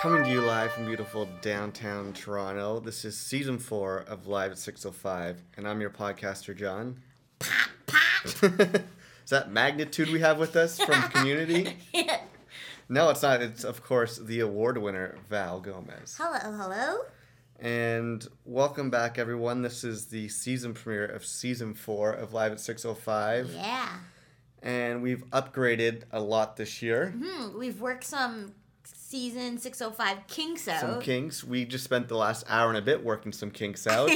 Coming to you live from beautiful downtown Toronto. This is season 4 of Live at 605, and I'm your podcaster, John. Pop, pop. Is that Magnitude we have with us from Community? Yeah. No, it's not. It's, of course, the award winner, Val Gomez. Hello, hello. And welcome back, everyone. This is the season premiere of season 4 of Live at 605. Yeah. And we've upgraded a lot this year. Mm-hmm. We've worked some... Season 605 kinks out. Some kinks. We just spent the last hour and a bit working some kinks out.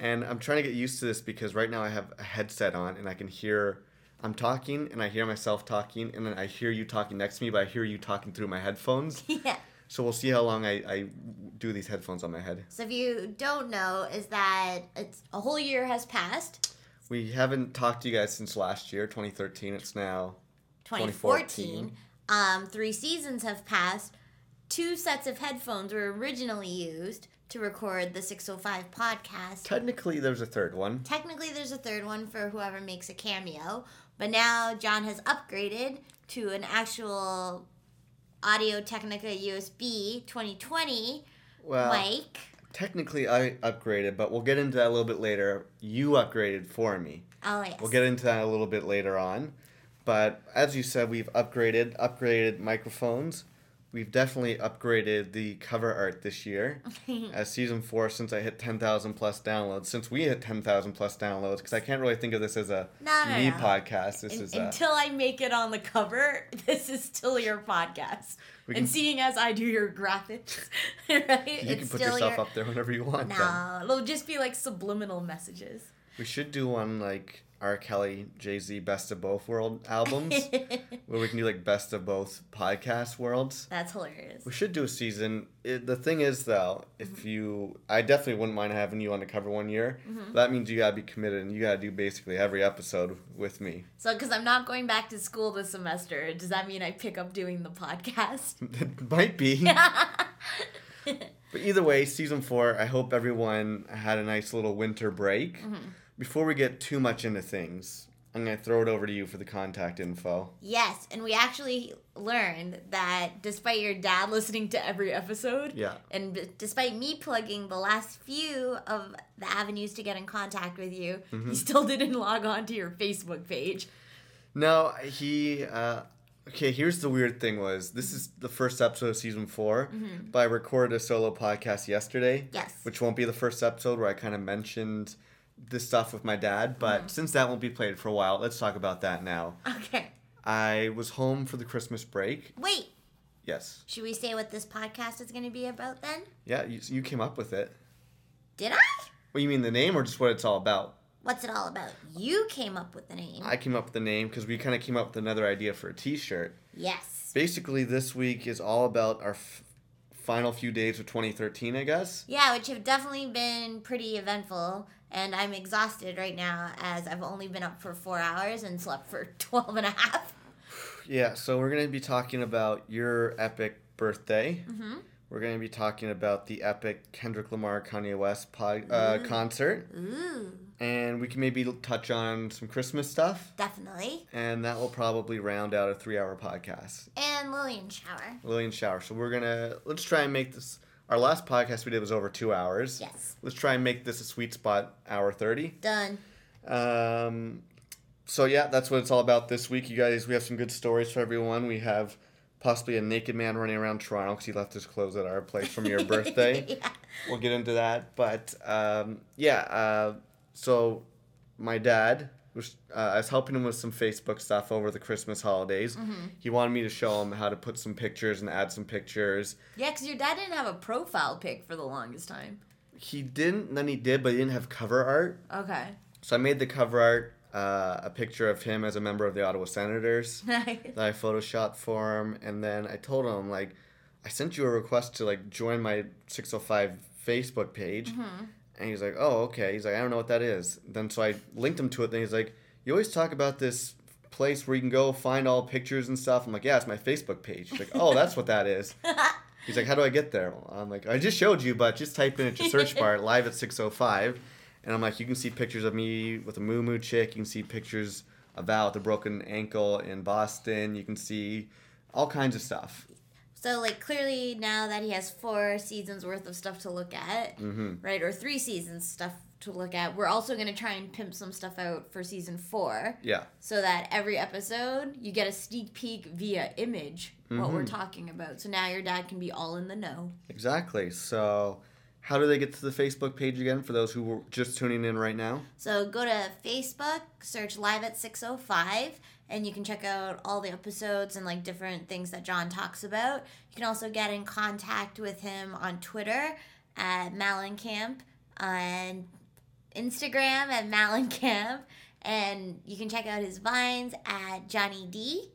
And I'm trying to get used to this because right now I have a headset on and I can hear... I'm talking and I hear myself talking and then I hear you talking next to me, but I hear you talking through my headphones. Yeah. So we'll see how long I do these headphones on my head. So if you don't know, is that it's a whole year has passed. We haven't talked to you guys since last year, 2013. It's now 2014. 3 seasons have passed. 2 sets of headphones were originally used to record the 605 podcast. Technically, there's a third one for whoever makes a cameo. But now John has upgraded to an actual Audio-Technica USB 2020 mic. Technically, I upgraded, but we'll get into that a little bit later. You upgraded for me. Oh, yes. We'll get into that a little bit later on. But as you said, we've upgraded microphones. We've definitely upgraded the cover art this year. As season 4, since I hit 10,000 plus downloads, since we hit 10,000 plus downloads, because I can't really think of this as a me podcast. This is until I make it on the cover, this is still your podcast. And seeing as I do your graphics, right? You can put yourself up there whenever you want. No, it'll just be like subliminal messages. We should do one like... R. Kelly, Jay-Z, Best of Both World albums, where we can do like Best of Both Podcast Worlds. That's hilarious. We should do a season. The thing is, though, if you... I definitely wouldn't mind having you on the cover one year. Mm-hmm. That means you got to be committed, and you got to do basically every episode with me. So, because I'm not going back to school this semester, does that mean I pick up doing the podcast? It might be. But either way, season 4, I hope everyone had a nice little winter break. Mm-hmm. Before we get too much into things, I'm going to throw it over to you for the contact info. Yes, and we actually learned that despite your dad listening to every episode, and despite me plugging the last few of the avenues to get in contact with you, he still didn't log on to your Facebook page. No, he... okay, here's the weird thing was, this is the first episode of season 4, but I recorded a solo podcast yesterday. Yes. Which won't be the first episode where I kind of mentioned... this stuff with my dad, but since that won't be played for a while, let's talk about that now. Okay. I was home for the Christmas break. Wait. Yes. Should we say what this podcast is going to be about then? Yeah, you came up with it. Did I? Well, you mean the name or just what it's all about? What's it all about? You came up with the name. I came up with the name because we kind of came up with another idea for a t-shirt. Yes. Basically, this week is all about our... final few days of 2013, I guess. Yeah, which have definitely been pretty eventful, and I'm exhausted right now as I've only been up for 4 hours and slept for 12 and a half. Yeah, so we're going to be talking about your epic birthday. Mm-hmm. We're going to be talking about the epic Kendrick Lamar, Kanye West concert. Ooh. And we can maybe touch on some Christmas stuff. Definitely. And that will probably round out a 3-hour podcast. And Lillian Shower. So we're going to... Let's try and make this... Our last podcast we did was over 2 hours. Yes. Let's try and make this a sweet spot, hour 30. Done. So yeah, that's what it's all about this week. You guys, we have some good stories for everyone. We have... possibly a naked man running around Toronto because he left his clothes at our place from your birthday. Yeah. We'll get into that. But, so my dad, I was helping him with some Facebook stuff over the Christmas holidays. Mm-hmm. He wanted me to show him how to put some pictures and add some pictures. Yeah, because your dad didn't have a profile pic for the longest time. He didn't, and then he did, but he didn't have cover art. Okay. So I made the cover art. A picture of him as a member of the Ottawa Senators that I photoshopped for him. And then I told him, like, I sent you a request to, like, join my 605 Facebook page. Mm-hmm. And he's like, oh, okay. He's like, I don't know what that is. Then so I linked him to it. Then he's like, you always talk about this place where you can go find all pictures and stuff. I'm like, yeah, it's my Facebook page. He's like, oh, that's what that is. He's like, how do I get there? Well, I'm like, I just showed you, but just type in at your search bar, Live at 605. And I'm like, you can see pictures of me with a moo-moo chick. You can see pictures of Val with a broken ankle in Boston. You can see all kinds of stuff. So, like, clearly now that he has 4 seasons worth of stuff to look at, mm-hmm. right, or 3 seasons stuff to look at, we're also going to try and pimp some stuff out for season 4. Yeah. So that every episode, you get a sneak peek via image mm-hmm. what we're talking about. So now your dad can be all in the know. Exactly. So how do they get to the Facebook page again for those who were just tuning in right now? So go to Facebook, search Live at 605, and you can check out all the episodes and like different things that John talks about. You can also get in contact with him on Twitter at Malincamp, on Instagram at Malincamp, and you can check out his Vines at Johnny D.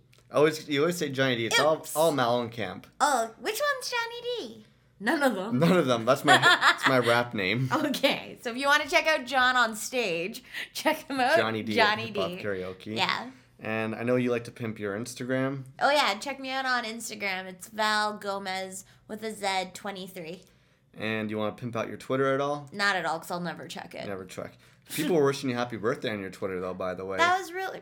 You always say Johnny D. It's all Malincamp. Oh, which one's Johnny D? None of them. That's my rap name. Okay. So if you want to check out John on stage, check him out. Johnny D. Hip Hop Karaoke. Yeah. And I know you like to pimp your Instagram. Oh, yeah. Check me out on Instagram. It's Val Gomez with a Z 23. And you want to pimp out your Twitter at all? Not at all, because I'll never check it. Never check. People were wishing you happy birthday on your Twitter, though, by the way. That was really?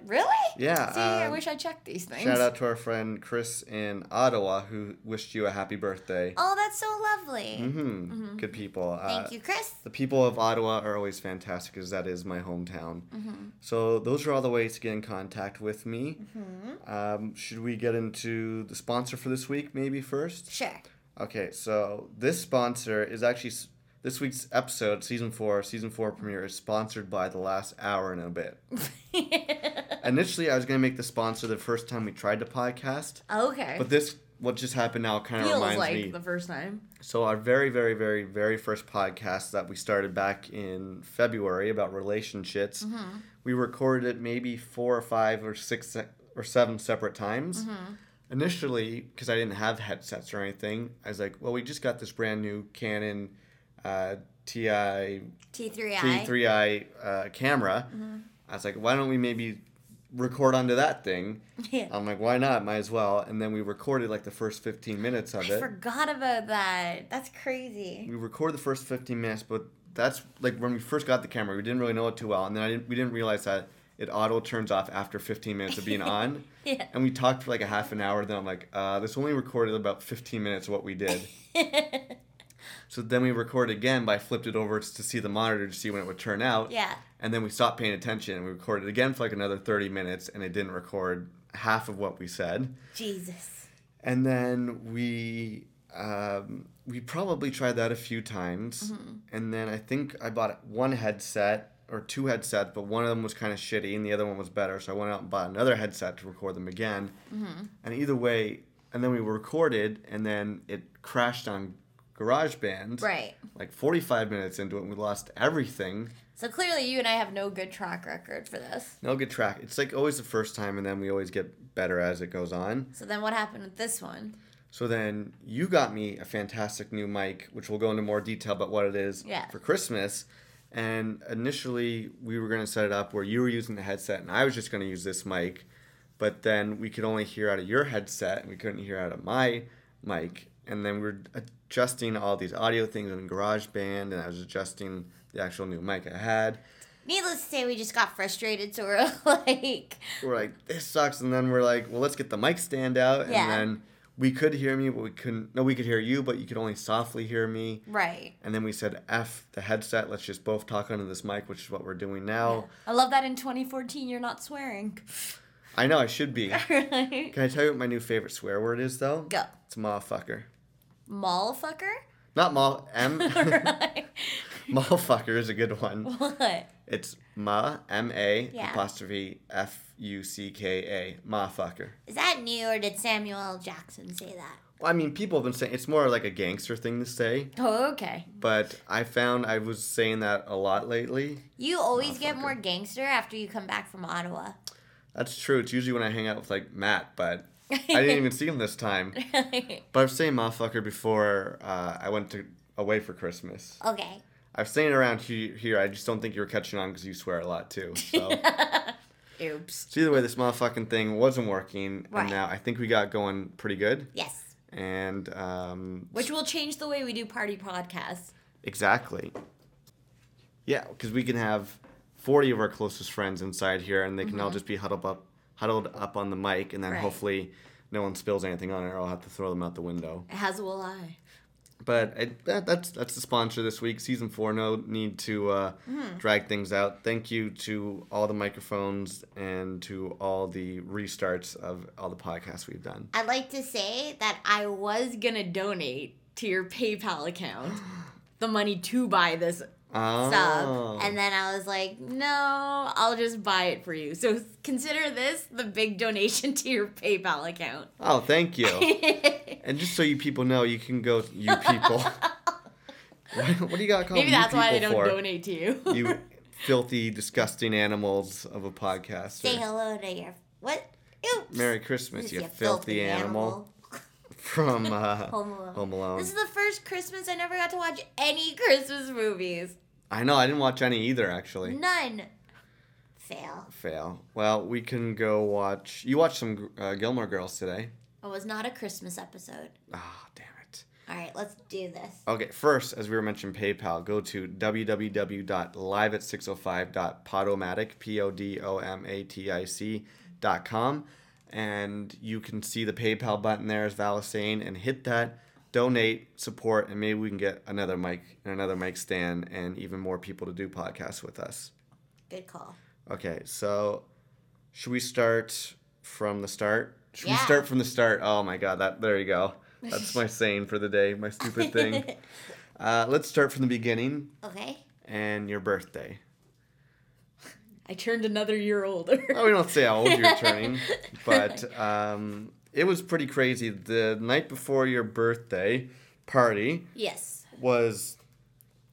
Yeah. See, I wish I checked these things. Shout out to our friend Chris in Ottawa, who wished you a happy birthday. Oh, that's so lovely. Mm-hmm. Mm-hmm. Good people. Thank you, Chris. The people of Ottawa are always fantastic, because that is my hometown. Mm-hmm. So those are all the ways to get in contact with me. Mm-hmm. Should we get into the sponsor for this week, maybe, first? Sure. Okay, so this sponsor is actually... This week's episode, season 4 premiere, is sponsored by the last hour and a bit. Initially, I was going to make the sponsor the first time we tried to podcast. Okay. But this, what just happened now, kind of reminds me. Feels like the first time. So our very, very, very, very first podcast that we started back in February about relationships, mm-hmm. we recorded it maybe 4 or 5 or 6 or 7 separate times. Mm-hmm. Initially, because I didn't have headsets or anything, I was like, well, we just got this brand new Canon... T3i camera. Mm-hmm. I was like, why don't we maybe record onto that thing? Yeah. I'm like, why not? Might as well. And then we recorded like the first 15 minutes of it. I forgot about that. That's crazy. We recorded the first 15 minutes, but that's like when we first got the camera, we didn't really know it too well. And then we didn't realize that it auto turns off after 15 minutes of being on. Yeah. And we talked for like a half an hour. Then I'm like, this only recorded about 15 minutes of what we did. So then we recorded again, but I flipped it over to see the monitor to see when it would turn out. Yeah. And then we stopped paying attention, and we recorded again for like another 30 minutes, and it didn't record half of what we said. Jesus. And then we probably tried that a few times, mm-hmm. and then I think I bought one headset or 2 headsets, but one of them was kind of shitty, and the other one was better, so I went out and bought another headset to record them again. Mm-hmm. And either way, and then we recorded, and then it crashed on GarageBand. Right. Like 45 minutes into it, and we lost everything. So clearly you and I have no good track record for this. No good track. It's like always the first time, and then we always get better as it goes on. So then what happened with this one? So then you got me a fantastic new mic, which we'll go into more detail about what it is for Christmas. And initially we were going to set it up where you were using the headset, and I was just going to use this mic. But then we could only hear out of your headset, and we couldn't hear out of my mic. And then we were adjusting all these audio things in GarageBand, and I was adjusting the actual new mic I had. Needless to say, we just got frustrated, so we're like, this sucks. And then we're like, well, let's get the mic stand out. And then we could hear me, but we couldn't. No, we could hear you, but you could only softly hear me. Right. And then we said, F the headset. Let's just both talk onto this mic, which is what we're doing now. Yeah. I love that in 2014, you're not swearing. I know, I should be. Can I tell you what my new favorite swear word is, though? Go. It's motherfucker. Mallfucker? Not mall. M. Right. Mallfucker is a good one. What? It's ma, M-A, apostrophe, F-U-C-K-A. Mallfucker. Is that new, or did Samuel L. Jackson say that? Well, I mean, people have been saying, it's more like a gangster thing to say. Oh, okay. But I found I was saying that a lot lately. You always get more gangster after you come back from Ottawa. That's true. It's usually when I hang out with, like, Matt, but... I didn't even see him this time. But I've seen motherfucker before I went away for Christmas. Okay. I've seen it around here. I just don't think you were catching on because you swear a lot too. So. Oops. So either way, this motherfucking thing wasn't working. Right. And now I think we got going pretty good. Yes. And which will change the way we do party podcasts. Exactly. Yeah, because we can have 40 of our closest friends inside here, and they can all just be huddled up on the mic, and then hopefully no one spills anything on it, or I'll have to throw them out the window. As will I. But that's the sponsor this week. Season 4, no need to drag things out. Thank you to all the microphones and to all the restarts of all the podcasts we've done. I'd like to say that I was going to donate to your PayPal account the money to buy this sub. And then I was like, no, I'll just buy it for you. So consider this the big donation to your PayPal account. Oh, thank you. And just so you people know, you can go, you people. What do you got to call Maybe that's why they don't donate to you. You filthy, disgusting animals of a podcast. Say hello to your, what? Oops. Merry Christmas, you filthy animal. From Home Alone. Home Alone. This is the first Christmas I never got to watch any Christmas movies. I know. I didn't watch any either, actually. None. Fail. Well, we can go watch... You watched some Gilmore Girls today. It was not a Christmas episode. Ah, damn it. All right, let's do this. Okay, first, as we were mentioning PayPal, go to www.liveat605.podomatic.com. And you can see the PayPal button there, as Val was saying, and hit that, donate, support, and maybe we can get another mic and another mic stand and even more people to do podcasts with us. Good call. Okay, so should we start from the start? Should we start from the start? Oh, my God. There you go. That's my saying for the day, my stupid thing. Let's start from the beginning. Okay. And your birthday. I turned another year older. Oh, we don't say how old you're turning, but it was pretty crazy. The night before your birthday party, yes, was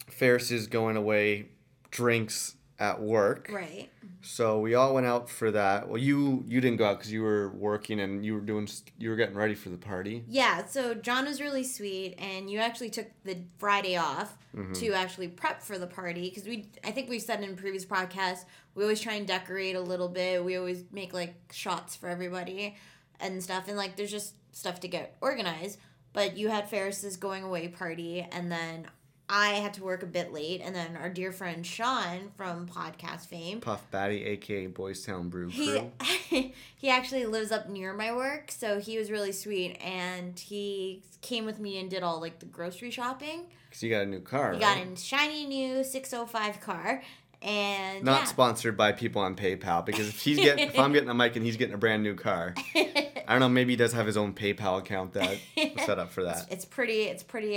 Ferris's going away drinks at work. Right. So we all went out for that. Well, you didn't go out because you were working and you were getting ready for the party. Yeah. So John was really sweet, and you actually took the Friday off to actually prep for the party because I think we've said in previous podcasts, we always try and decorate a little bit. We always make like shots for everybody and stuff, and like there's just stuff to get organized. But you had Ferris's going away party, and then I had to work a bit late, and then our dear friend Sean from Podcast Fame, Puff Batty, a.k.a. Boys Town Brew Crew. He actually lives up near my work, so he was really sweet, and he came with me and did all, like, the grocery shopping. Because you got a new car, got a shiny new 605 car, and Not sponsored by people on PayPal, because if I'm getting a mic and he's getting a brand new car, I don't know, maybe he does have his own PayPal account that set up for that. It's pretty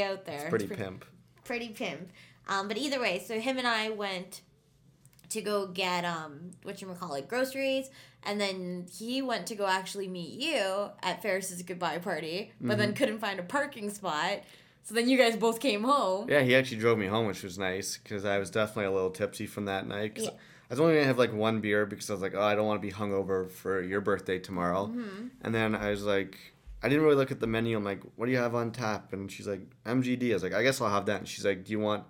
out there. It's pretty pimp. But either way, so him and I went to go get, groceries, and then he went to go actually meet you at Ferris's goodbye party, but then couldn't find a parking spot, so then you guys both came home. Yeah, he actually drove me home, which was nice, because I was definitely a little tipsy from that night, because I was only going to have, like, one beer, because I was like, oh, I don't want to be hungover for your birthday tomorrow, and then I was like... I didn't really look at the menu. I'm like, what do you have on tap? And she's like, MGD. I was like, I guess I'll have that. And she's like, do you want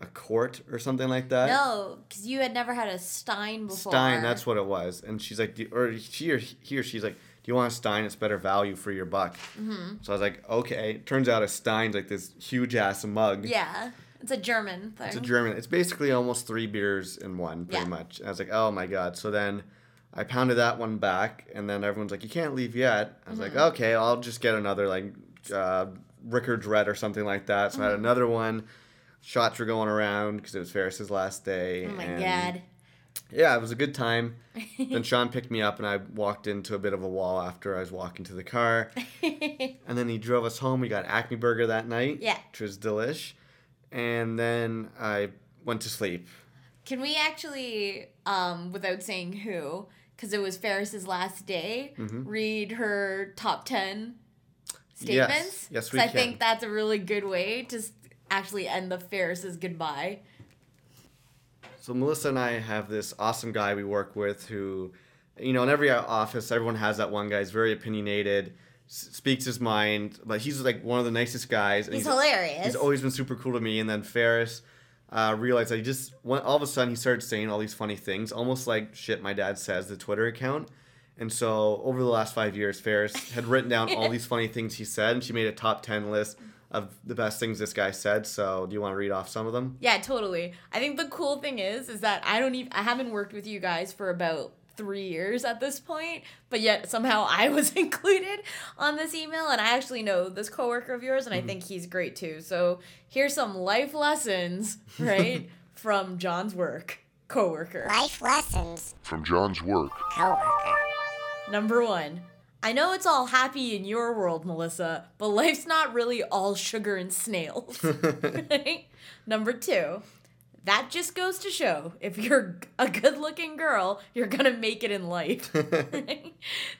a quart or something like that? No, because you had never had a Stein before. Stein, that's what it was. And she's like, she's like, do you want a Stein? It's better value for your buck. Mm-hmm. So I was like, okay. Turns out a Stein's like this huge-ass mug. Yeah, it's a German thing. It's basically almost 3 beers in one, pretty much. And I was like, oh, my God. So then... I pounded that one back, and then everyone's like, you can't leave yet. I was like, okay, I'll just get another, like, Rickard's Red or something like that. So I had another one. Shots were going around because it was Ferris's last day. Oh, my God. Yeah, it was a good time. Then Sean picked me up, and I walked into a bit of a wall after I was walking to the car. And then he drove us home. We got Acme Burger that night, which was delish. And then I went to sleep. Can we actually, without saying who... because it was Ferris's last day, read her top 10 statements. Yes, we can. I think that's a really good way to actually end the Ferris's goodbye. So Melissa and I have this awesome guy we work with who, you know, in every office, everyone has that one guy. He's very opinionated, speaks his mind, but he's like one of the nicest guys. And he's hilarious. He's always been super cool to me. And then Ferris... realized I just all of a sudden he started saying all these funny things, almost like shit my dad says, the Twitter account. And so over the last 5 years, Ferris had written down all these funny things he said, and she made a top 10 list of the best things this guy said. So do you want to read off some of them? Yeah, totally. I think the cool thing is that I haven't worked with you guys for about 3 years at this point, but yet somehow I was included on this email, and I actually know this coworker of yours, and I think he's great too. So here's some life lessons, right, from John's work coworker. Life lessons from John's work coworker. Number one. I know it's all happy in your world, Melissa, but life's not really all sugar and snails. Right? Number two, that just goes to show if you're a good-looking girl, you're going to make it in life. Right?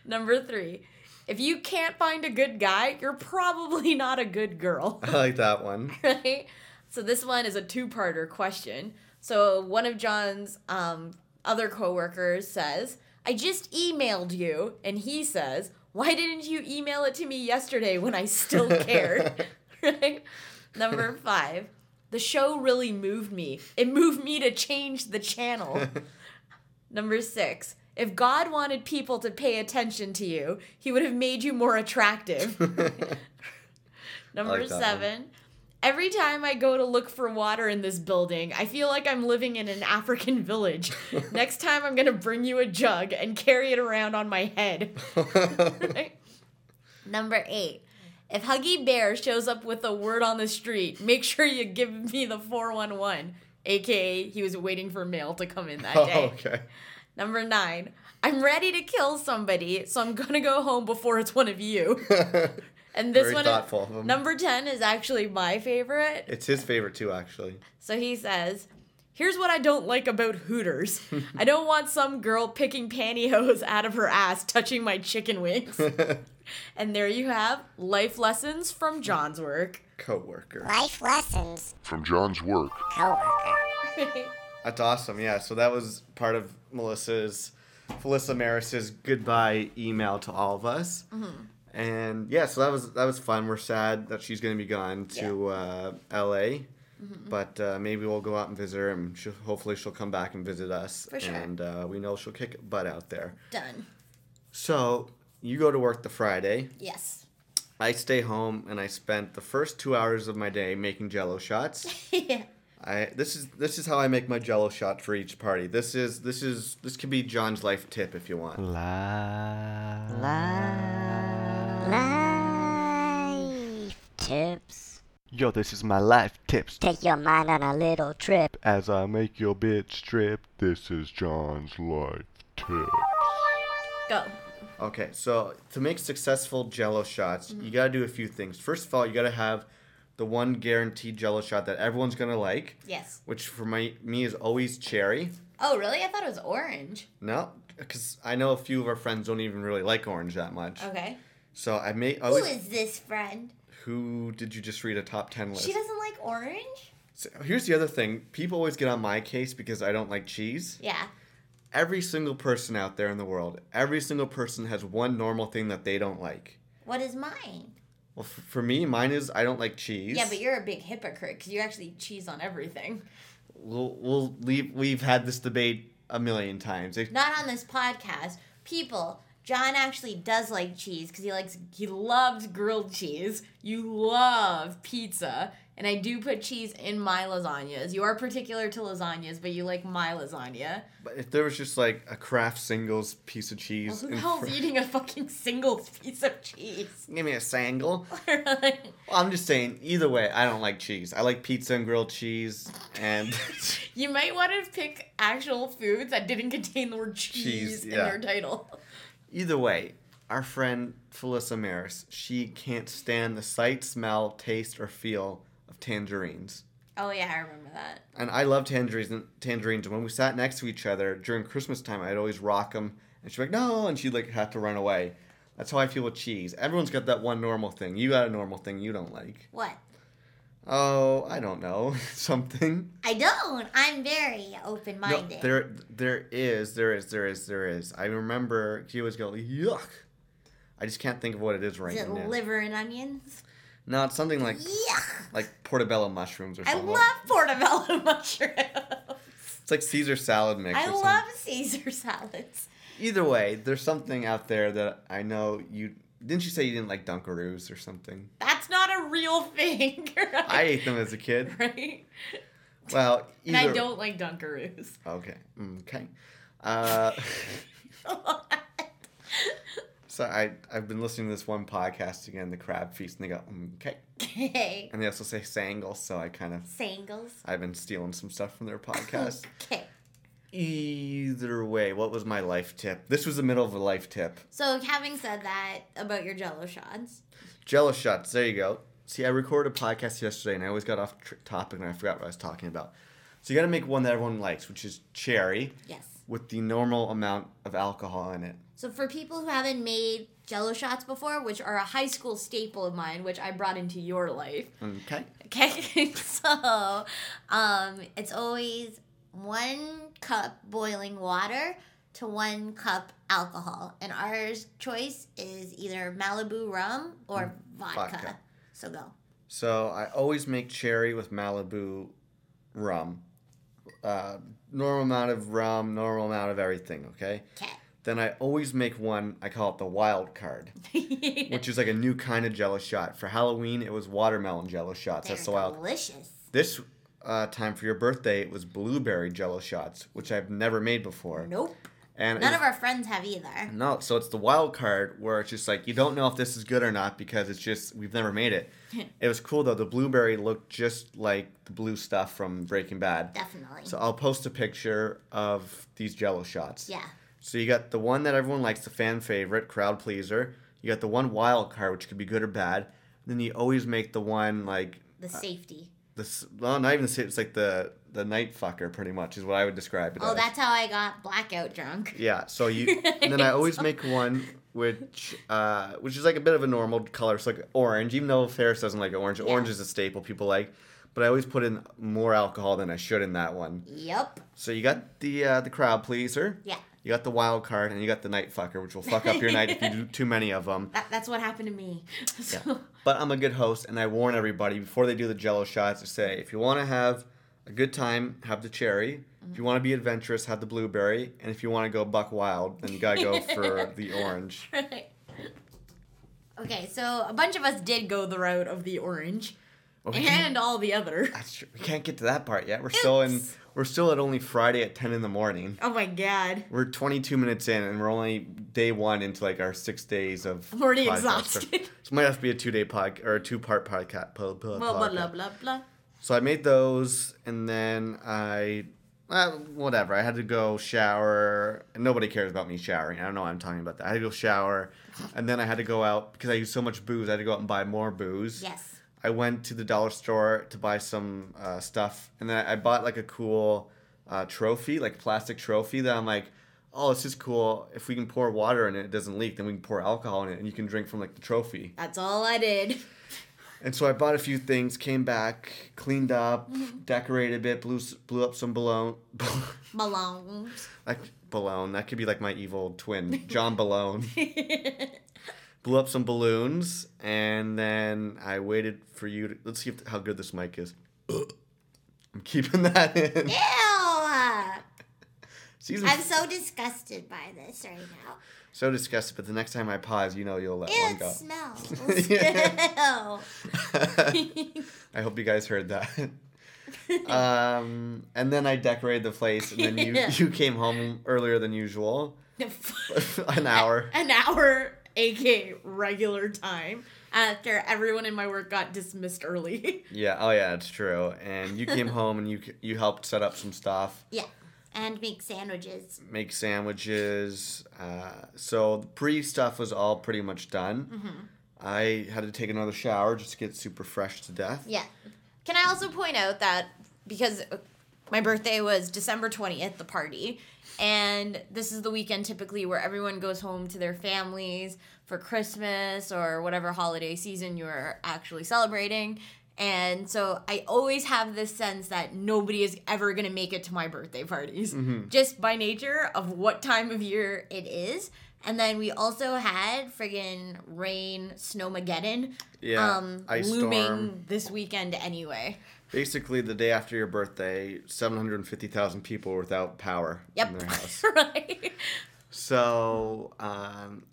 Number three, if you can't find a good guy, you're probably not a good girl. I like that one. Right? So this one is a two-parter question. So one of John's other coworkers says, I just emailed you, and he says, why didn't you email it to me yesterday when I still cared? Right? Number five, the show really moved me. It moved me to change the channel. Number six, if God wanted people to pay attention to you, he would have made you more attractive. Number seven, every time I go to look for water in this building, I feel like I'm living in an African village. Next time, I'm going to bring you a jug and carry it around on my head. Right? Number eight. If Huggy Bear shows up with a word on the street, make sure you give me the 411, a.k.a. he was waiting for mail to come in that day. Okay. Number nine. I'm ready to kill somebody, so I'm going to go home before it's one of you. And this one, number 10, is actually my favorite. It's his favorite, too, actually. So he says, here's what I don't like about Hooters. I don't want some girl picking pantyhose out of her ass touching my chicken wings. And there you have life lessons from John's work. Coworker. Life lessons. From John's work. Coworker. That's awesome, yeah. So that was part of Felissa Maris's goodbye email to all of us. Mm-hmm. And yeah, so that was fun. We're sad that she's going to be gone to LA, but maybe we'll go out and visit her, and hopefully she'll come back and visit us. For sure. And we know she'll kick butt out there. Done. So you go to work the Friday. Yes. I stay home, and I spent the first 2 hours of my day making Jell-O shots. Yeah. This is how I make my Jell-O shot for each party. This could be John's life tip if you want. Life tips. Yo, this is my life tips. Take your mind on a little trip. As I make your bitch trip, this is John's life tips. Go. Okay, so to make successful Jell-O shots, you gotta do a few things. First of all, you gotta have the one guaranteed Jell-O shot that everyone's gonna like. Yes. Which for me is always cherry. Oh, really? I thought it was orange. No, because I know a few of our friends don't even really like orange that much. Okay. So I may always... Who is this friend? Who did you just read a top 10 list? She doesn't like orange? So here's the other thing. People always get on my case because I don't like cheese. Yeah. Every single person out there in the world, every single person has one normal thing that they don't like. What is mine? Well, for me, mine is I don't like cheese. Yeah, but you're a big hypocrite because you actually cheese on everything. We'll leave. We've had this debate a million times. Not on this podcast. People... John actually does like cheese because he loves grilled cheese. You love pizza. And I do put cheese in my lasagnas. You are particular to lasagnas, but you like my lasagna. But if there was just like a Kraft singles piece of cheese. Well, who the hell's eating a fucking singles piece of cheese? Give me a sangle. Well, I'm just saying, either way, I don't like cheese. I like pizza and grilled cheese and... You might want to pick actual foods that didn't contain the word cheese in their title. Either way, our friend Felissa Maris, she can't stand the sight, smell, taste, or feel of tangerines. Oh, yeah, I remember that. And I love tangerines. And when we sat next to each other during Christmas time, I'd always rock them. And she'd be like, no, and she'd like have to run away. That's how I feel with cheese. Everyone's got that one normal thing. You got a normal thing you don't like. What? Oh, I don't know. Something. I don't. I'm very open-minded. No, there is. I remember he always go, yuck. I just can't think of what it is right now. Is it liver and onions? No, it's something like portobello mushrooms or something. I love portobello mushrooms. It's like Caesar salad mix. I love Caesar salads. Either way, there's something out there that I know you... Didn't you say you didn't like Dunkaroos or something? That's not a real thing, right? I ate them as a kid. Right? Well, either... And I don't like Dunkaroos. Okay. So I've been listening to this one podcast again, The Crab Feast, and they go, okay. Okay. And they also say Sangles, so I kind of... Sangles? I've been stealing some stuff from their podcast. Okay. Either way, what was my life tip? This was the middle of a life tip. So having said that about your Jell-O shots. Jell-O shots, there you go. See, I recorded a podcast yesterday, and I always got off topic, and I forgot what I was talking about. So you got to make one that everyone likes, which is cherry. Yes. With the normal amount of alcohol in it. So for people who haven't made Jell-O shots before, which are a high school staple of mine, which I brought into your life. Okay. Okay. So it's always 1 cup boiling water to 1 cup alcohol. And our choice is either Malibu rum or vodka. So go. So I always make cherry with Malibu rum. Normal amount of rum, normal amount of everything, okay? Okay. Then I always make one, I call it the wild card, which is like a new kind of Jell-O shot. For Halloween, it was watermelon Jell-O shots. That's the wild. Delicious. This time for your birthday, it was blueberry Jell-O shots, which I've never made before. Nope. And none of our friends have either. No, so it's the wild card where it's just like, you don't know if this is good or not because it's just, we've never made it. It was cool though. The blueberry looked just like the blue stuff from Breaking Bad. Definitely. So I'll post a picture of these Jell-O shots. Yeah. So you got the one that everyone likes, the fan favorite, crowd pleaser. You got the one wild card, which could be good or bad. And then you always make the one like... The safety. Well, not even the safety. It's like the night fucker, pretty much, is what I would describe it as. Oh, that's how I got blackout drunk. Yeah, so you... And then I always make one, which is like a bit of a normal color. It's like orange, even though Ferris doesn't like orange. Yeah. Orange is a staple people like. But I always put in more alcohol than I should in that one. Yep. So you got the crowd pleaser. Yeah. You got the wild card, and you got the night fucker, which will fuck up your night if you do too many of them. That's what happened to me. So. Yeah. But I'm a good host, and I warn everybody before they do the Jell-O shots to say, if you want to have a good time, have the cherry. Mm-hmm. If you want to be adventurous, have the blueberry. And if you want to go buck wild, then you got to go for the orange. Right. Okay, so a bunch of us did go the route of the orange. Okay. And all the other. That's true. We can't get to that part yet. We're still at only Friday at 10 in the morning. Oh my god. We're 22 minutes in, and we're only day one into like our 6 days of. I'm already exhausted. So it might have to be a 2-day pod or a 2-part podcast. Blah blah blah blah. So I made those, and then whatever. I had to go shower, and nobody cares about me showering. I don't know why I'm talking about that. I had to go shower, and then I had to go out because I used so much booze. I had to go out and buy more booze. Yes. I went to the dollar store to buy some stuff, and then I bought like a cool trophy, like plastic trophy that I'm like, oh, this is cool. If we can pour water in it, it doesn't leak, then we can pour alcohol in it, and you can drink from like the trophy. That's all I did. And so I bought a few things, came back, cleaned up, decorated a bit, blew up some balloon. Balloons. Like balloon. That could be like my evil twin, John Balone. Blew up some balloons, and then I waited for you to... Let's see how good this mic is. I'm keeping that in. Ew! I'm so disgusted by this right now. So disgusted, but the next time I pause, you know you'll let one go. It smells. I hope you guys heard that. And then I decorated the place, and then you came home earlier than usual. An hour. A.k.a. regular time, after everyone in my work got dismissed early. Yeah, oh yeah, it's true. And you came home and you helped set up some stuff. Yeah, and make sandwiches. So the pre-stuff was all pretty much done. Mm-hmm. I had to take another shower just to get super fresh to death. Yeah. Can I also point out that because my birthday was December 20th, the party... And this is the weekend typically where everyone goes home to their families for Christmas or whatever holiday season you're actually celebrating. And so I always have this sense that nobody is ever going to make it to my birthday parties, just by nature of what time of year it is. And then we also had friggin' rain, snowmageddon, ice looming storm. This weekend anyway. Basically, the day after your birthday, 750,000 people were without power in their house. Right. So,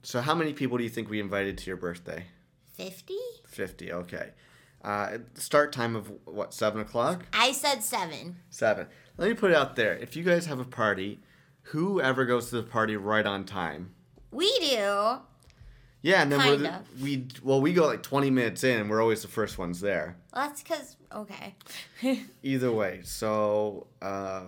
so how many people do you think we invited to your birthday? 50? 50, okay. Start time of, 7 o'clock? I said 7. 7. Let me put it out there. If you guys have a party, Whoever goes to the party right on time. We do. Yeah, and then we go like 20 minutes in, and we're always the first ones there. Well, that's because, okay. Either way, so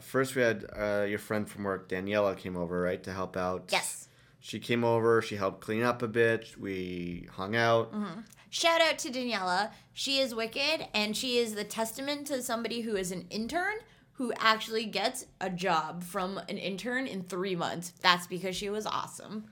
first we had your friend from work, Daniela, came over, right, to help out. Yes. She came over, she helped clean up a bit, we hung out. Mm-hmm. Shout out to Daniela. She is wicked, and she is the testament to somebody who is an intern who actually gets a job from an intern in 3 months. That's because she was awesome.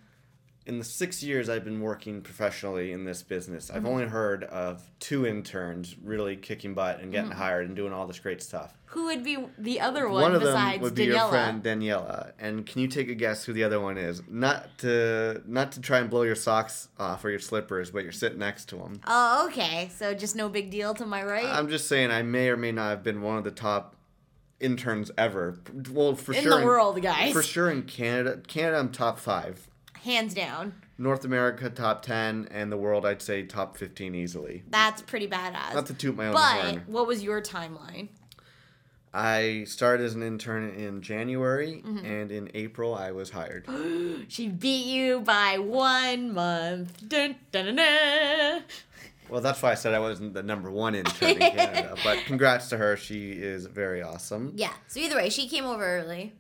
In the 6 years I've been working professionally in this business, I've only heard of 2 interns really kicking butt and getting hired and doing all this great stuff. Who would be the other one besides Daniela? One of them would be your friend, Daniela. And can you take a guess who the other one is? Not to try and blow your socks off or your slippers, but you're sitting next to him. Oh, okay. So just no big deal to my right? I'm just saying I may or may not have been one of the top interns ever. Well, for sure. In the world, guys. For sure in Canada. Canada, I'm top 5. Hands down. North America, top 10, and the world, I'd say top 15 easily. That's pretty badass. Not to toot my own horn. But what was your timeline? I started as an intern in January, and in April, I was hired. She beat you by 1 month. Dun, dun, dun, dun. Well, that's why I said I wasn't the number 1 intern in Canada. But congrats to her. She is very awesome. Yeah. So either way, she came over early.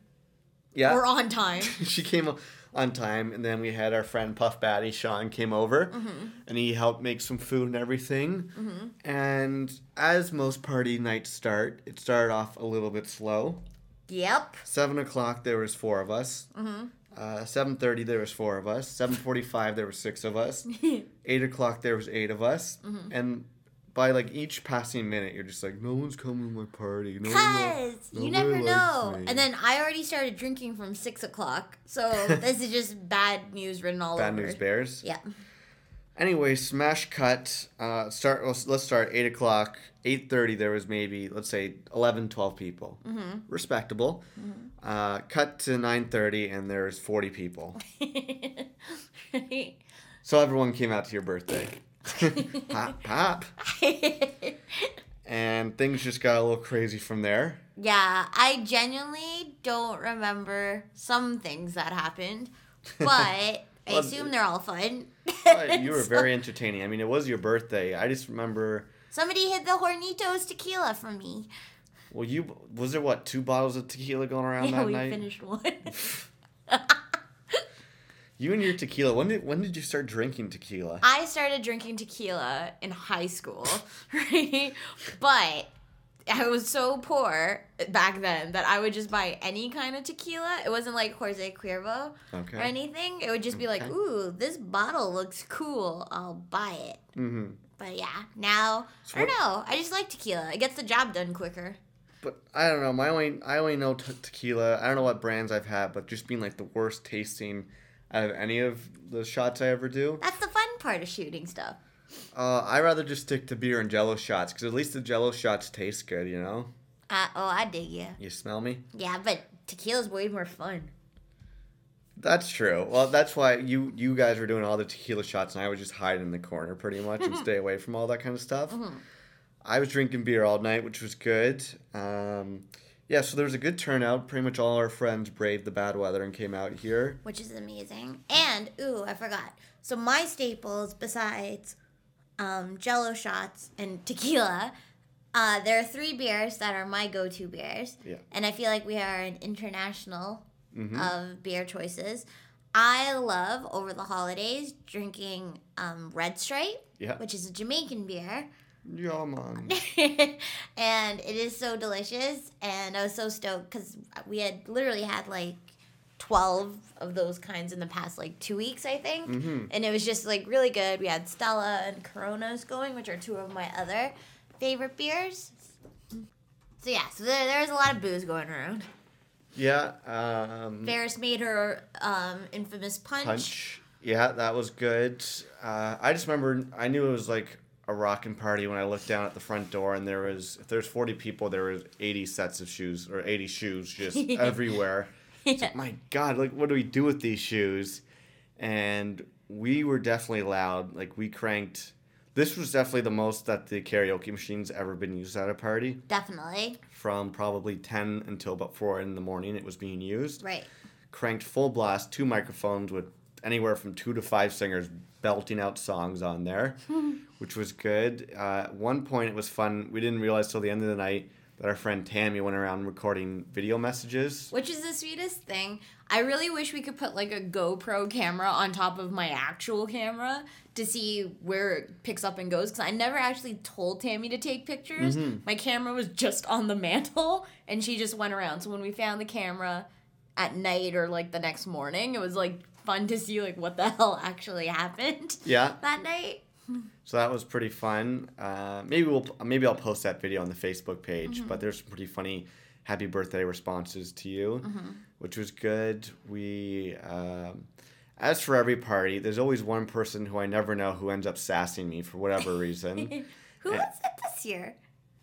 Yeah. Or on time. She came on time, and then we had our friend Puff Daddy Sean came over, and he helped make some food and everything. And as most party nights start, it started off a little bit slow. Yep. 7:00 there was 4 of us. 7:30 there was 4 of us. 7:45 there were 6 of us. 8:00 there was 8 of us. And by like each passing minute, you're just like, no one's coming to my party. No, because you never know. And then I already started drinking from 6:00, so this is just bad news written all over. Bad news bears. Yeah. Anyway, smash cut. Let's start 8:00. 8:30 there was maybe, let's say, 11, 12 people. Respectable. Cut to 9:30 and there's 40 people. Right. So everyone came out to your birthday. Pop, pop. And things just got a little crazy from there. Yeah, I genuinely don't remember some things that happened, but I assume they're all fun. You were very entertaining. I mean, it was your birthday. I just remember... Somebody hid the Hornitos tequila from me. Well, was there, 2 bottles of tequila going around that night? Yeah, we finished one. You and your tequila. When did you start drinking tequila? I started drinking tequila in high school, right? But I was so poor back then that I would just buy any kind of tequila. It wasn't like Jose Cuervo or anything. It would just be like, ooh, this bottle looks cool. I'll buy it. But yeah, now, so I don't know. I just like tequila. It gets the job done quicker. But I don't know. I only know tequila. I don't know what brands I've had, but just being like the worst tasting out of any of the shots I ever do. That's the fun part of shooting stuff. I rather just stick to beer and Jello shots, because at least the Jello shots taste good, you know? I dig you. You smell me? Yeah, but tequila's way more fun. That's true. Well, that's why you guys were doing all the tequila shots, and I would just hide in the corner pretty much and stay away from all that kind of stuff. I was drinking beer all night, which was good. Yeah, so there was a good turnout. Pretty much all our friends braved the bad weather and came out here. Which is amazing. And, I forgot. So my staples, besides Jello shots and tequila, there are 3 beers that are my go-to beers. Yeah. And I feel like we are an international of beer choices. I love, over the holidays, drinking Red Stripe, which is a Jamaican beer. Yeah, man. And it is so delicious, and I was so stoked because we had literally had like 12 of those kinds in the past like 2 weeks, I think, and it was just like really good. We had Stella and Coronas going, which are 2 of my other favorite beers. So yeah, so there's a lot of booze going around. Yeah. Ferris made her infamous punch. Yeah, that was good. I just remember I knew it was like a rockin' party when I looked down at the front door, and if there's 40 people, there was 80 sets of shoes, or 80 shoes just everywhere. It's like, my God, like, what do we do with these shoes? And we were definitely loud. Like, we cranked. This was definitely the most that the karaoke machine's ever been used at a party. Definitely. From probably 10 until about 4 in the morning, it was being used. Right. cranked full blast, two microphones with anywhere from 2 to 5 singers belting out songs on there, which was good. At one point, it was fun. We didn't realize till the end of the night that our friend Tammy went around recording video messages. Which is the sweetest thing. I really wish we could put like a GoPro camera on top of my actual camera to see where it picks up and goes. Because I never actually told Tammy to take pictures. Mm-hmm. My camera was just on the mantle and she just went around. So when we found the camera at night or like the next morning, it was like fun to see like what the hell actually happened that night. So that was pretty fun. Maybe I'll post that video on the Facebook page, mm-hmm. but there's some pretty funny happy birthday responses to you, mm-hmm. which was good. We, as for every party, there's always one person who I never know who ends up sassing me for whatever reason. Who was it this year?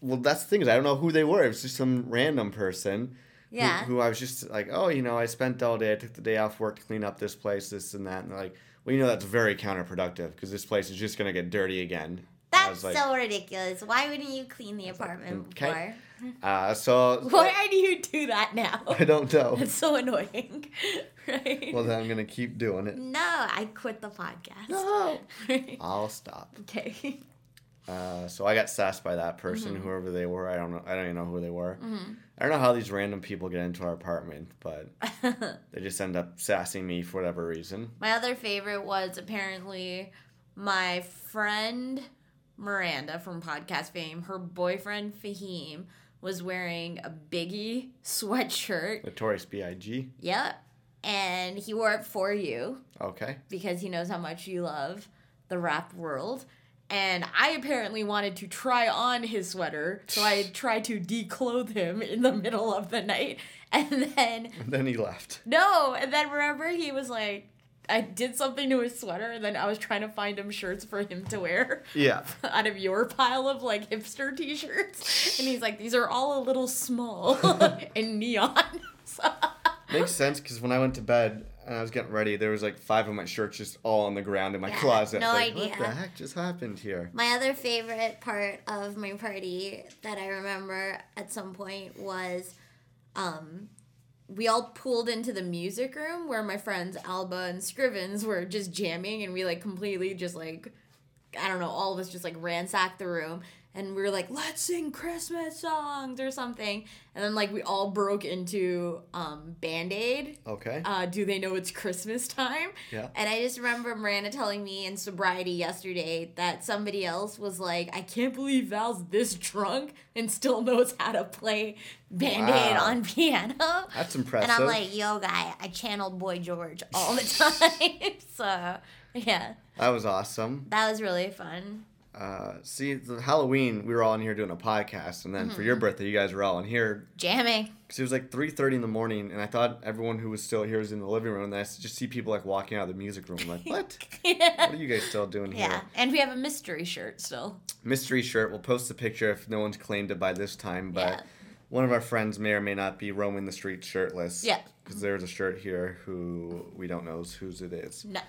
Well, that's the thing is I don't know who they were. It was just some random person. Yeah. Who I was just like, oh, you know, I spent all day, I took the day off work to clean up this place, this and that. And they're like, well, you know, that's very counterproductive because this place is just going to get dirty again. That's like, so ridiculous. Why wouldn't you clean the apartment before? Why do you do that now? I don't know. It's so annoying, right? Well, then I'm going to keep doing it. No, I quit the podcast. No. I'll stop. Okay. So I got sassed by that person, mm-hmm. whoever they were. I don't know. I don't even know who they were. Mm-hmm. I don't know how these random people get into our apartment, but they just end up sassing me for whatever reason. My other favorite was apparently my friend Miranda from Podcast Fame. Her boyfriend Fahim was wearing a Biggie sweatshirt. Notorious B.I.G. Yep. And he wore it for you. Okay. Because he knows how much you love the rap world. And I apparently wanted to try on his sweater, so I tried to declothe him in the middle of the night, and then he left. No, and then remember he was like, I did something to his sweater, and then I was trying to find him shirts for him to wear. Yeah. Out of your pile of like hipster t-shirts, and he's like, these are all a little small and neon. So. Makes sense because when I went to bed. And I was getting ready. There was like 5 of my shirts just all on the ground in my closet. No idea. What the heck just happened here? My other favorite part of my party that I remember at some point was we all pulled into the music room where my friends Alba and Scrivens were just jamming. And we like completely just like, I don't know, all of us just like ransacked the room. And we were like, let's sing Christmas songs or something. And then, like, we all broke into Band-Aid. Okay. Do they know it's Christmas time? Yeah. And I just remember Miranda telling me in sobriety yesterday that somebody else was like, I can't believe Val's this drunk and still knows how to play Band-Aid on piano. That's impressive. And I'm like, yo, guy, I channeled Boy George all the time. So, yeah. That was awesome. That was really fun. See, the Halloween, we were all in here doing a podcast, and then mm-hmm. for your birthday, you guys were all in here. Jamming. Because it was like 3:30 in the morning, and I thought everyone who was still here was in the living room, and I just see people like walking out of the music room, like, what? Yeah. What are you guys still doing here? Yeah, and we have a mystery shirt still. Mystery shirt. We'll post the picture if no one's claimed it by this time, but one of our friends may or may not be roaming the streets shirtless. Yeah. Because there's a shirt here who we don't know whose it is. No.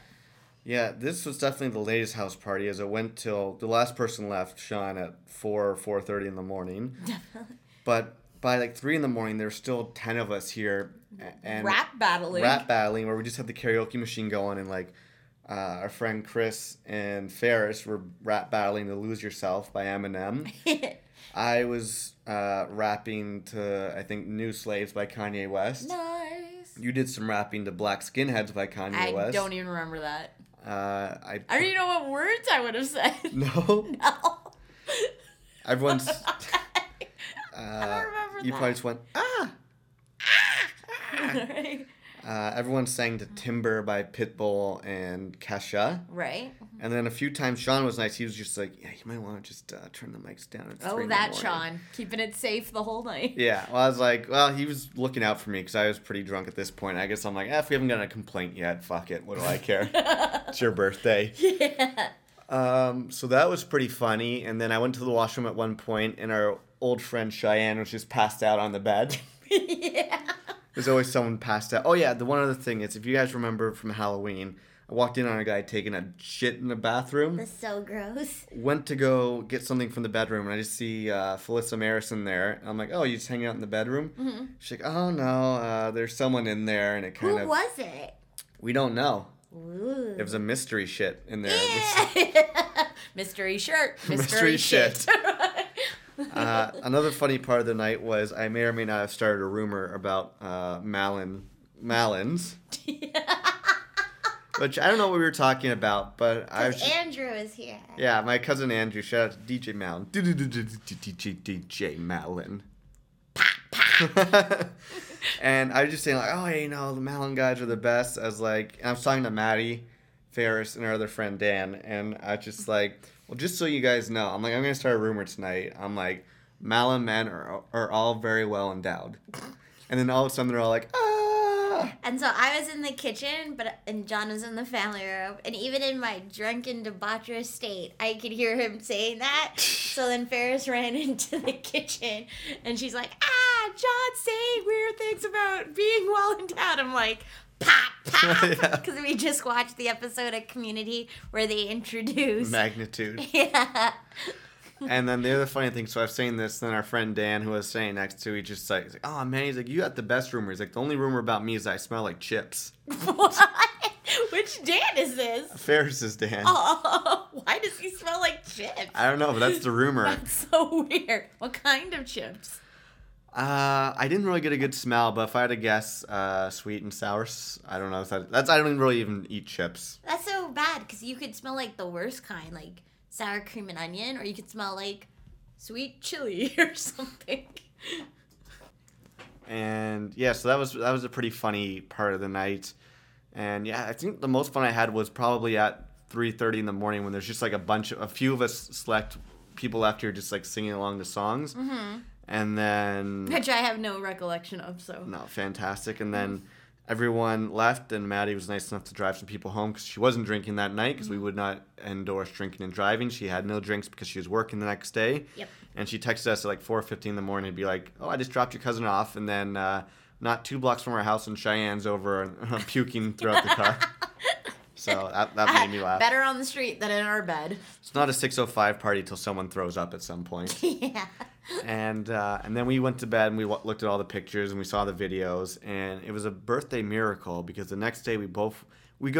Yeah, this was definitely the latest house party as it went till the last person left, Sean, at 4:30 in the morning. Definitely. But by like 3 in the morning, there's still 10 of us here. And Rap battling, where we just had the karaoke machine going and like our friend Chris and Ferris were rap battling to Lose Yourself by Eminem. I was rapping to, I think, New Slaves by Kanye West. Nice. You did some rapping to Black Skinheads by Kanye West. I don't even remember that. I don't even know what words I would have said. No? No. Everyone's... I don't remember that. You probably just went, ah! Ah! Right. Everyone sang to Timber by Pitbull and Kesha. Right. And then a few times Sean was nice. He was just like, yeah, you might want to just turn the mics down at 3 in the morning. Sean. Keeping it safe the whole night. Yeah. Well, I was like, well, he was looking out for me because I was pretty drunk at this point. I guess I'm like, if we haven't gotten a complaint yet, fuck it. What do I care? It's your birthday. Yeah. So that was pretty funny. And then I went to the washroom at one point, and our old friend Cheyenne was just passed out on the bed. Yeah. There's always someone passed out. Oh, yeah, the one other thing is, if you guys remember from Halloween, I walked in on a guy taking a shit in the bathroom. That's so gross. Went to go get something from the bedroom, and I just see Felissa Maris in there. And I'm like, oh, you just hanging out in the bedroom? Mm-hmm. She's like, oh, no, there's someone in there, and it kind of... Who was it? We don't know. Ooh. It was a mystery shit in there. Yeah. Mystery shirt. Mystery shit. Another funny part of the night was I may or may not have started a rumor about Malins. Yeah. Which I don't know what we were talking about, but I was just, Andrew is here. Yeah, my cousin Andrew. Shout out to DJ Malin. DJ Malin. And I was just saying, like, oh, hey, you know, the Malin guys are the best. I was like, and I was talking to Maddie, Ferris, and our other friend Dan, and I was just like, well, just so you guys know, I'm like, I'm going to start a rumor tonight. I'm like, Malin men are all very well endowed. And then all of a sudden they're all like, ah. And so I was in the kitchen, and John was in the family room. And even in my drunken, debaucherous state, I could hear him saying that. So then Ferris ran into the kitchen, and she's like, ah, John's saying weird things about being well endowed. I'm like, pop, pop. Because yeah. We just watched the episode of Community where they introduced Magnitude. Yeah. And then the other funny thing, so I was saying this, then our friend Dan, who I was staying next to, he just like, he's like, oh, man, he's like, you got the best rumor. He's like, the only rumor about me is I smell like chips. What? Which Dan is this? Ferris's Dan. Oh, why does he smell like chips? I don't know, but that's the rumor. That's so weird. What kind of chips? I didn't really get a good smell, but if I had to guess, sweet and sour. I don't know. I don't really even eat chips. That's so bad, because you could smell like the worst kind, like... sour cream and onion, or you could smell like sweet chili or something. And yeah, so that was a pretty funny part of the night. And yeah, I think the most fun I had was probably at 3:30 in the morning when there's just like a few of us select people left here just like singing along the songs. Mm-hmm. And then... which I have no recollection of, so... No, fantastic. And then... everyone left, and Maddie was nice enough to drive some people home because she wasn't drinking that night because we would not endorse drinking and driving. She had no drinks because she was working the next day. Yep. And she texted us at like 4:15 in the morning and be like, oh, I just dropped your cousin off. And then not 2 blocks from our house in Cheyenne's over and puking throughout the car. So that made me laugh. Better on the street than in our bed. It's not a 6:05 party till someone throws up at some point. Yeah. And then we went to bed and we looked at all the pictures and we saw the videos, and it was a birthday miracle because the next day we go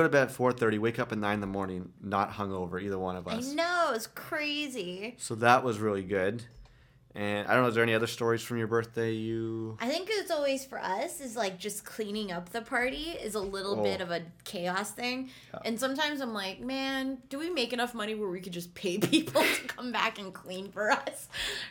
to bed at 4:30, wake up at 9 in the morning, not hungover, either one of us. I know, it was crazy. So that was really good. And I don't know, is there any other stories from your birthday you... I think it's always for us is like just cleaning up the party is a little bit of a chaos thing. Yeah. And sometimes I'm like, man, do we make enough money where we could just pay people to come back and clean for us?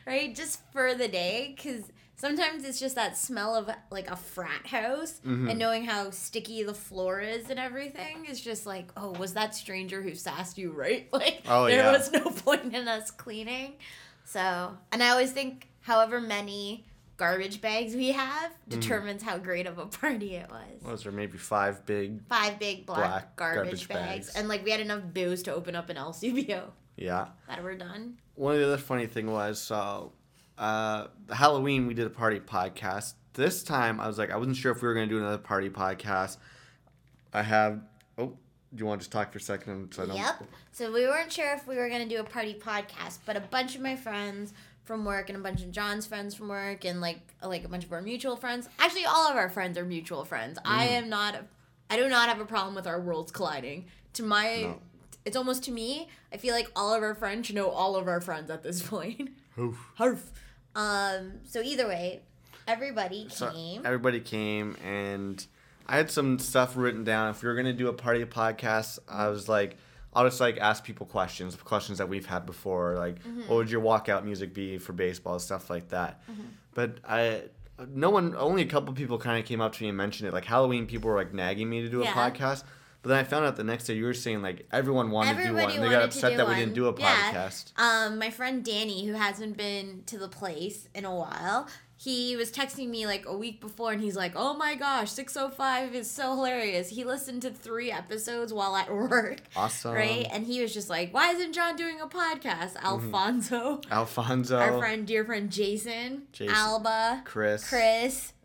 Right? Just for the day. Because sometimes it's just that smell of like a frat house and knowing how sticky the floor is and everything is just like, oh, was that stranger who sassed you, right? Like there was no point in us cleaning. So, and I always think however many garbage bags we have determines how great of a party it was. Well, was there maybe 5 big... 5 big black garbage bags. And, like, we had enough booze to open up an LCBO. Yeah. That we're done. One of the other funny thing was, so, Halloween, we did a party podcast. This time, I was like, I wasn't sure if we were going to do another party podcast. I have... oh. Do you want to just talk for a second? So I don't... Yep. So we weren't sure if we were going to do a party podcast, but a bunch of my friends from work and a bunch of John's friends from work and like a bunch of our mutual friends. Actually, all of our friends are mutual friends. Mm. I do not have a problem with our worlds colliding. No. It's almost to me, I feel like all of our friends should know all of our friends at this point. Hoof. Hoof. So either way, everybody came, and... I had some stuff written down. If we were going to do a party podcast, I was like, I'll just like ask people questions that we've had before. Like, what would your walkout music be for baseball? Stuff like that. Mm-hmm. But only a couple people kind of came up to me and mentioned it. Like Halloween, people were like nagging me to do a podcast. But then I found out the next day you were saying like everyone wanted to do one. And they got upset that we didn't do a podcast. My friend Danny, who hasn't been to the place in a while, He was texting me like a week before, and he's like, oh my gosh, 605 is so hilarious. He listened to 3 episodes while at work. Awesome. Right? And he was just like, why isn't John doing a podcast? Alfonso. Mm-hmm. Alfonso. Our friend, dear friend, Jason. Alba. Chris.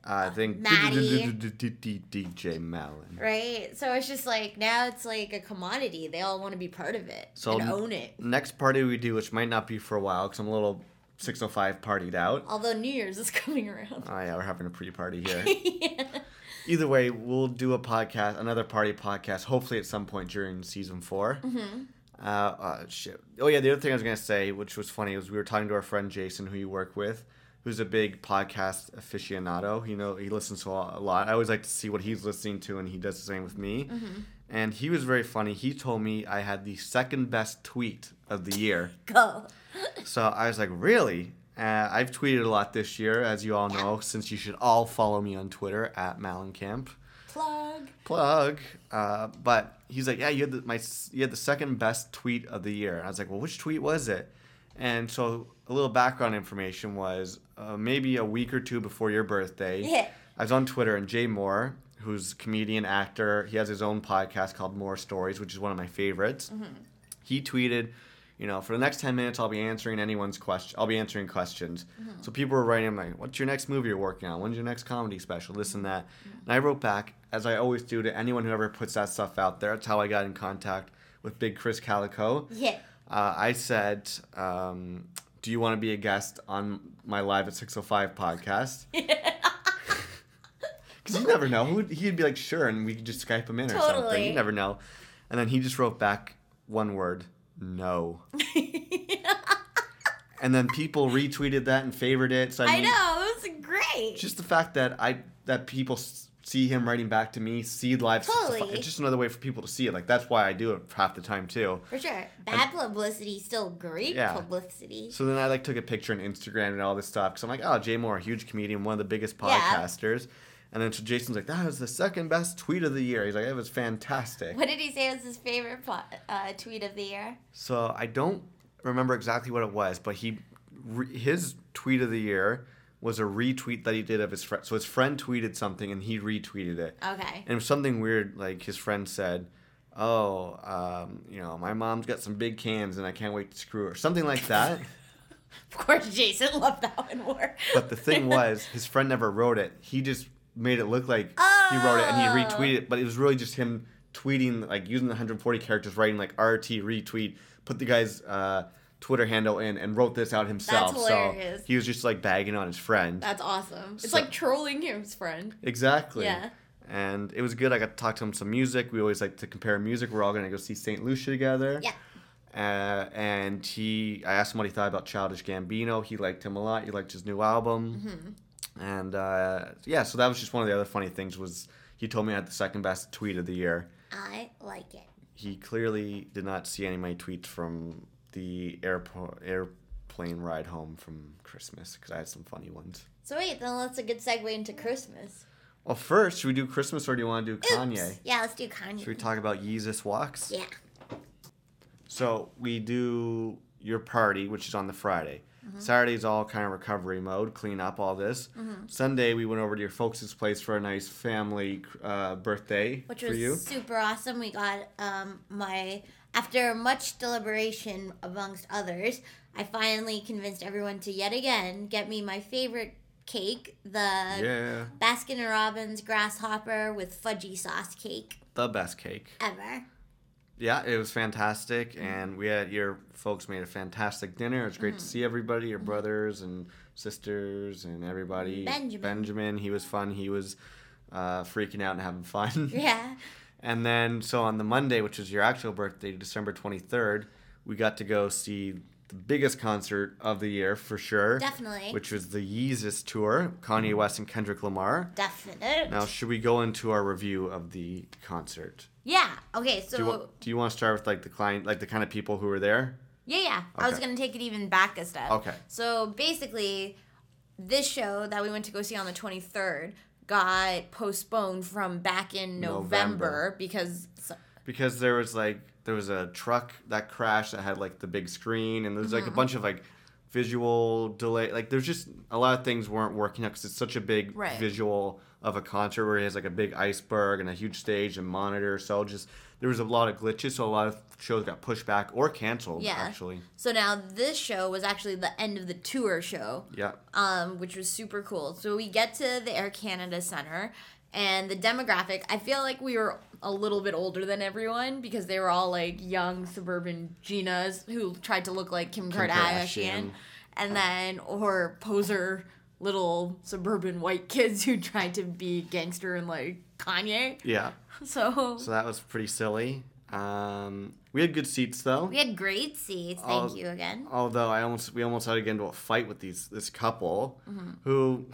I think Maddie. DJ Malin. Right? So it's just like, now it's like a commodity. They all want to be part of it and own it. Next party we do, which might not be for a while, because I'm a little 605 partied out. Although New Year's is coming around. Oh, yeah, we're having a pre-party here. Yeah. Either way, we'll do a podcast, another party podcast, hopefully at some point during season 4. Mm-hmm. Oh, yeah, the other thing I was going to say, which was funny, was we were talking to our friend Jason, who you work with, who's a big podcast aficionado. You know, he listens to a lot. I always like to see what he's listening to, and he does the same with me. Mm-hmm. And he was very funny. He told me I had the second best tweet of the year. Go. So I was like, really? I've tweeted a lot this year, as you all know, since you should all follow me on Twitter, @Malencamp. Plug. But he's like, yeah, you had the second best tweet of the year. And I was like, well, which tweet was it? And so a little background information was maybe a week or two before your birthday, yeah. I was on Twitter, and Jay Mohr, who's a comedian, actor, he has his own podcast called Mohr Stories, which is one of my favorites. Mm-hmm. He tweeted, you know, for the next 10 minutes, I'll be answering anyone's question. I'll be answering questions. Mm-hmm. So people were writing, like, what's your next movie you're working on? When's your next comedy special? This and that. Mm-hmm. And I wrote back, as I always do to anyone who ever puts that stuff out there. That's how I got in contact with Big Chris Calico. Yeah. I said, do you want to be a guest on my Live at 605 podcast? Yeah. Because you never know. He'd be like, sure, and we could just Skype him in or something. You never know. And then he just wrote back one word. No. And then people retweeted that and favored it. So I mean, know, it was great. Just the fact that that people see him writing back to me, see live. Totally. It's just another way for people to see it. Like, that's why I do it half the time too. For sure. Bad publicity, still great publicity. So then I like took a picture on Instagram and all this stuff because I'm like, oh, Jay Mohr, a huge comedian, one of the biggest podcasters. Yeah. And then so Jason's like, that was the second best tweet of the year. He's like, that was fantastic. What did he say was his favorite tweet of the year? So I don't remember exactly what it was, but his tweet of the year was a retweet that he did of his friend. So his friend tweeted something, and he retweeted it. Okay. And it was something weird, like his friend said, oh, you know, my mom's got some big cans, and I can't wait to screw her. Something like that. Of course, Jason loved that one more. But the thing was, his friend never wrote it. He just made it look like he wrote it and he retweeted it, but it was really just him tweeting, like using the 140 characters, writing like RT retweet, put the guy's Twitter handle in, and wrote this out himself. That's hilarious. So he was just like bagging on his friend. That's awesome. It's like trolling his friend. Exactly. Yeah. And it was good. I got to talk to him some music. We always like to compare music. We're all going to go see St. Lucia together. Yeah. And I asked him what he thought about Childish Gambino. He liked him a lot. He liked his new album. Mm-hmm. And, so that was just one of the other funny things was he told me I had the second best tweet of the year. I like it. He clearly did not see any of my tweets from the airplane ride home from Christmas, because I had some funny ones. So wait, then that's a good segue into Christmas. Well, first, should we do Christmas or do you want to do Kanye? Yeah, let's do Kanye. Should we talk about Yeezus walks? Yeah. So we do your party, which is on the Friday. Mm-hmm. Saturday's all kind of recovery mode, clean up all this. Mm-hmm. Sunday, we went over to your folks' place for a nice family birthday for you. Which was super awesome. We got after much deliberation amongst others, I finally convinced everyone to yet again get me my favorite cake, the Baskin & Robbins Grasshopper with Fudgy Sauce cake. The best cake. Ever. Yeah, it was fantastic, and your folks made a fantastic dinner. It was great to see everybody, your brothers and sisters and everybody. Benjamin, he was fun. He was freaking out and having fun. Yeah. And then, so on the Monday, which is your actual birthday, December 23rd, we got to go see the biggest concert of the year, for sure. Definitely. Which was the Yeezus tour, Kanye West and Kendrick Lamar. Definitely. Now, should we go into our review of the concert? Yeah. Okay. So do you want to start with like the client, like the kind of people who were there? Yeah. Okay. I was gonna take it even back a step. Okay. So basically, this show that we went to go see on the 23rd got postponed from back in November. because there was a truck that crashed that had like the big screen, and there was like a bunch of like visual delay. Like, there's just a lot of things weren't working out because it's such a big visual of a concert where he has, like, a big iceberg and a huge stage and monitor. So just there was a lot of glitches, so a lot of shows got pushed back or canceled, actually. So now this show was actually the end of the tour show, which was super cool. So we get to the Air Canada Centre, and the demographic, I feel like we were a little bit older than everyone because they were all, like, young suburban Ginas who tried to look like Kim Kardashian. And then, or poser little suburban white kids who tried to be gangster and, like, Kanye. So that was pretty silly. We had good seats, though. We had great seats. Thank you again. Although we almost had to get into a fight with this couple who...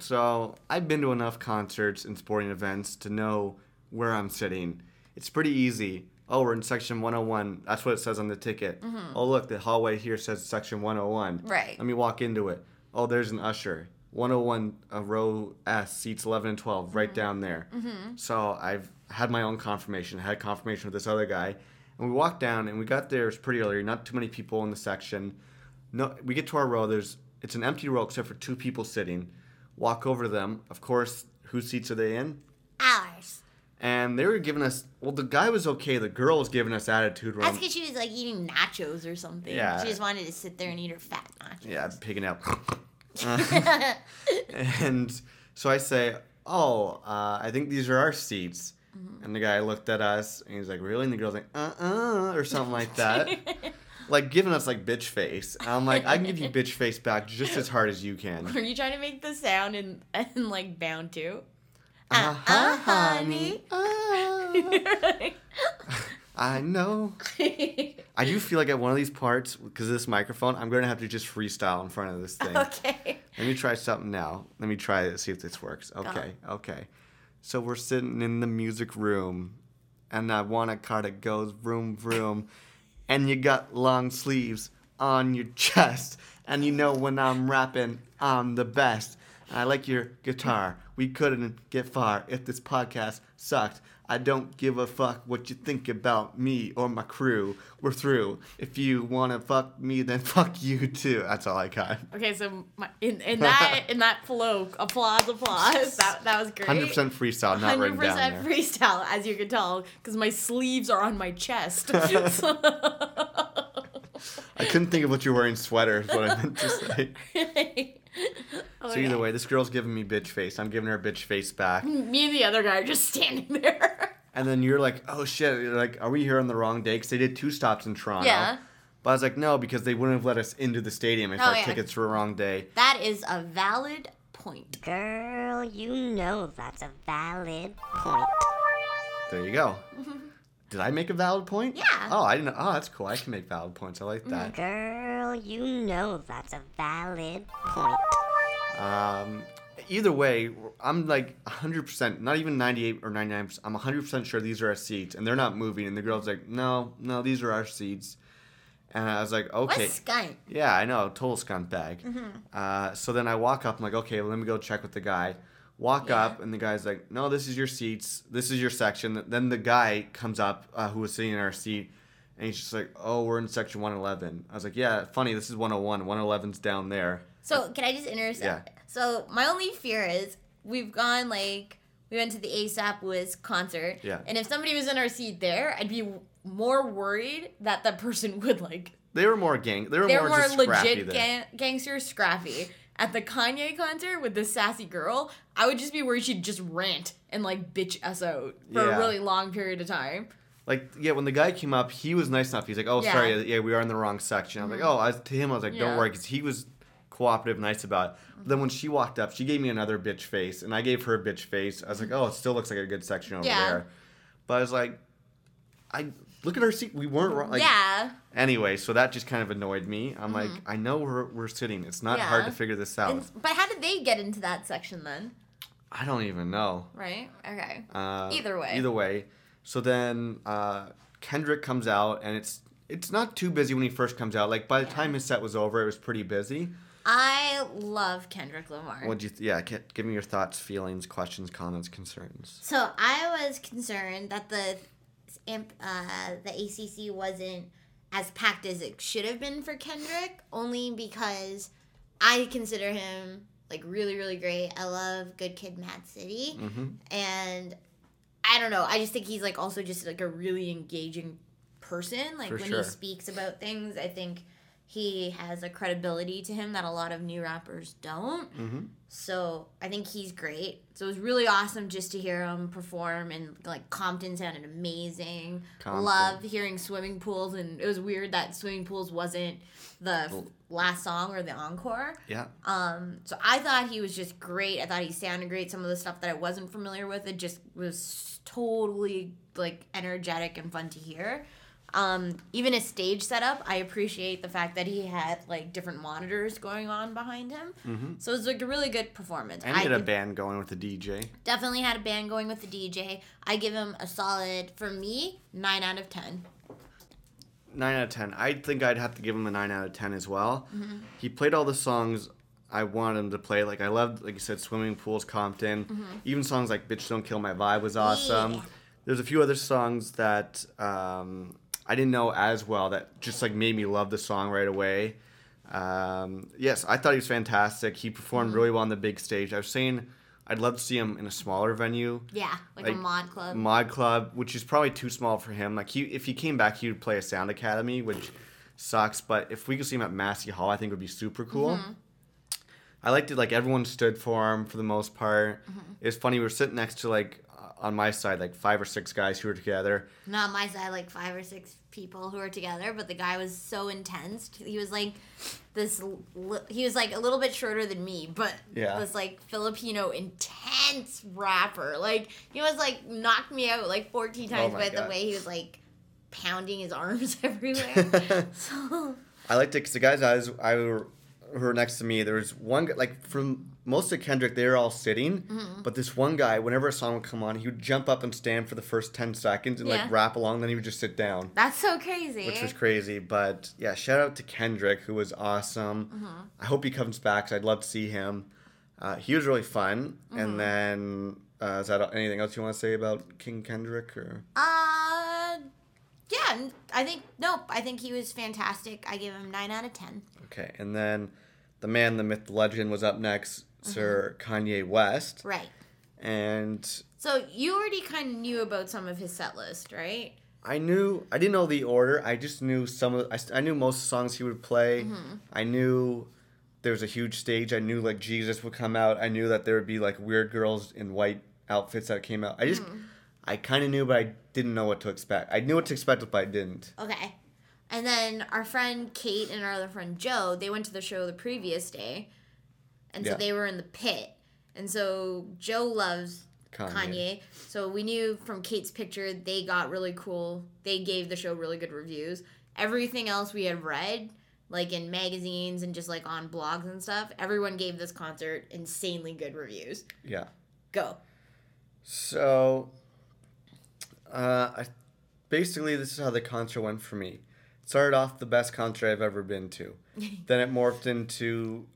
So I've been to enough concerts and sporting events to know where I'm sitting. It's pretty easy. Oh, we're in section 101. That's what it says on the ticket. Oh, look, the hallway here says section 101. Right. Let me walk into it. Oh, there's an usher. 101, row S, seats 11 and 12, right down there. So I've had my own confirmation. I had confirmation with this other guy. And we walked down, and we got there. It was pretty early. Not too many people in the section. No, we get to our row. It's an empty row except for two people sitting. Walk over to them. Of course, whose seats are they in? Ours. And they were giving us... Well, the guy was okay. The girl was giving us attitude. That's because she was, like, eating nachos or something. Yeah. She just wanted to sit there and eat her fat nachos. Yeah, picking out. And so I say, I think these are our seats. And the guy looked at us, and he's like, really? And the girl's like, or something like that. Like, giving us, like, bitch face. And I'm like, I can give you bitch face back just as hard as you can. Are you trying to make the sound and like, bound to? Honey. I know. I do feel like at one of these parts, because of this microphone, I'm going to have to just freestyle in front of this thing. Okay. Let me try something now. Let me try it, see if this works. Okay. So we're sitting in the music room, and I want a car that goes vroom, vroom. And you got long sleeves on your chest. And you know when I'm rapping, I'm the best. I like your guitar. We couldn't get far if this podcast sucked. I don't give a fuck what you think about me or my crew. We're through. If you want to fuck me, then fuck you too. That's all I got. Okay, so in that flow, applause. That was great. 100% freestyle, not written down there. 100% freestyle, as you can tell, because my sleeves are on my chest. I couldn't think of what you're wearing sweater is what I meant to say. So either way, this girl's giving me bitch face. I'm giving her bitch face back. Me and the other guy are just standing there. And then you're like, oh shit, you're like, are we here on the wrong day? Because they did 2 stops in Toronto. Yeah. But I was like, no, because they wouldn't have let us into the stadium if our tickets were the wrong day. That is a valid point. Girl, you know that's a valid point. There you go. Did I make a valid point? Yeah. Oh, I didn't know. Oh, that's cool. I can make valid points. I like that. Girl, you know that's a valid point. Either way, I'm like 100%, not even 98 or 99%, I'm 100% sure these are our seats, and they're not moving. And the girl's like, no, these are our seats. And I was like, okay. What skunk? Yeah, I know, total skunk bag. So then I walk up, I'm like, okay, well, let me go check with the guy. Walk up, and the guy's like, no, this is your seats, this is your section. Then the guy comes up who was sitting in our seat, and he's just like, oh, we're in section 111. I was like, yeah, funny, this is 101, 111's down there. So, can I just interrupt? Yeah. So, my only fear is we went to the ASAP Wiz concert. Yeah. And if somebody was in our seat there, I'd be more worried that that person would, like... They were more gangster scrappy. At the Kanye concert with this sassy girl, I would just be worried she'd just rant and, like, bitch us out for a really long period of time. Like, yeah, when the guy came up, he was nice enough. He's like, oh, sorry, we are in the wrong section. Mm-hmm. I was like, to him, don't worry, because he was... cooperative, nice about it. But then when she walked up, she gave me another bitch face, and I gave her a bitch face. I was like, oh, it still looks like a good section over there. But I was like, look at her seat. We weren't wrong. Like, anyway, so that just kind of annoyed me. I'm like, I know we're sitting. It's not hard to figure this out. But how did they get into that section then? I don't even know. Right? Okay. Either way. So then Kendrick comes out, and it's not too busy when he first comes out. Like, by the time his set was over, it was pretty busy. I love Kendrick Lamar. What do you? Give me your thoughts, feelings, questions, comments, concerns. So I was concerned that the ACC wasn't as packed as it should have been for Kendrick, only because I consider him, like, really, really great. I love Good Kid, Mad City. Mm-hmm. And I don't know. I just think he's, like, also just, like, a really engaging person. Like, for when sure. he speaks about things, I think he has a credibility to him that a lot of new rappers don't. Mm-hmm. So I think he's great. So it was really awesome just to hear him perform, and, like, Compton sounded amazing. Love hearing Swimming Pools, and it was weird that Swimming Pools wasn't the last song or the encore. Yeah. So I thought he was just great. I thought he sounded great. Some of the stuff that I wasn't familiar with, it just was totally, like, energetic and fun to hear. Even his stage setup, I appreciate the fact that he had, like, different monitors going on behind him. Mm-hmm. So it was, like, a really good performance. And he had a band going with the DJ. Definitely had a band going with the DJ. I give him a solid, for me, 9 out of 10. 9 out of 10. I think I'd have to give him a 9 out of 10 as well. Mm-hmm. He played all the songs I wanted him to play. Like, I loved, like you said, Swimming Pools, Compton. Mm-hmm. Even songs like Bitch Don't Kill My Vibe was awesome. Yeah. There's a few other songs that... I didn't know as well that just, like, made me love the song right away. Yes, I thought he was fantastic. He performed really well on the big stage. I was saying I'd love to see him in a smaller venue. Yeah, like a mod club. Mod club, which is probably too small for him. Like, if he came back, he would play a Sound Academy, which sucks. But if we could see him at Massey Hall, I think it would be super cool. Mm-hmm. I liked it. Like, everyone stood for him for the most part. Mm-hmm. It was funny. We were sitting next to, like, on my side, like, 5 or 6 guys who were together. Not my side, like, 5 or 6 people who were together, but the guy was so intense. He was, like, he was, like, a little bit shorter than me, but this, like, Filipino intense rapper. Like, he was, like, knocked me out, like, 14 times by the way he was, like, pounding his arms everywhere. So I liked it because the guys who were next to me, there was one guy, like, from most of Kendrick, they were all sitting, mm-hmm. but this one guy, whenever a song would come on, he would jump up and stand for the first 10 seconds and, like, rap along, then he would just sit down. That's so crazy. Which was crazy, but, yeah, shout out to Kendrick, who was awesome. Mm-hmm. I hope he comes back, because I'd love to see him. He was really fun, mm-hmm. and then, is that anything else you want to say about King Kendrick? Or? Yeah, I think he was fantastic. I give him 9 out of 10. Okay, and then the man, the myth, the legend was up next, mm-hmm. Sir Kanye West. Right. And... So you already kind of knew about some of his set list, right? I didn't know the order. I just knew I knew most of the songs he would play. Mm-hmm. I knew there was a huge stage. I knew, like, Yeezus would come out. I knew that there would be, like, weird girls in white outfits that came out. I just... Mm-hmm. I kind of knew, but I didn't know what to expect. I knew what to expect, but I didn't. Okay. And then our friend Kate and our other friend Joe, they went to the show the previous day. And so they were in the pit. And so Joe loves Kanye. So we knew from Kate's picture, they got really cool. They gave the show really good reviews. Everything else we had read, like in magazines and just like on blogs and stuff, everyone gave this concert insanely good reviews. Yeah. Go. So... basically, this is how the concert went for me. It started off the best concert I've ever been to. Then it morphed into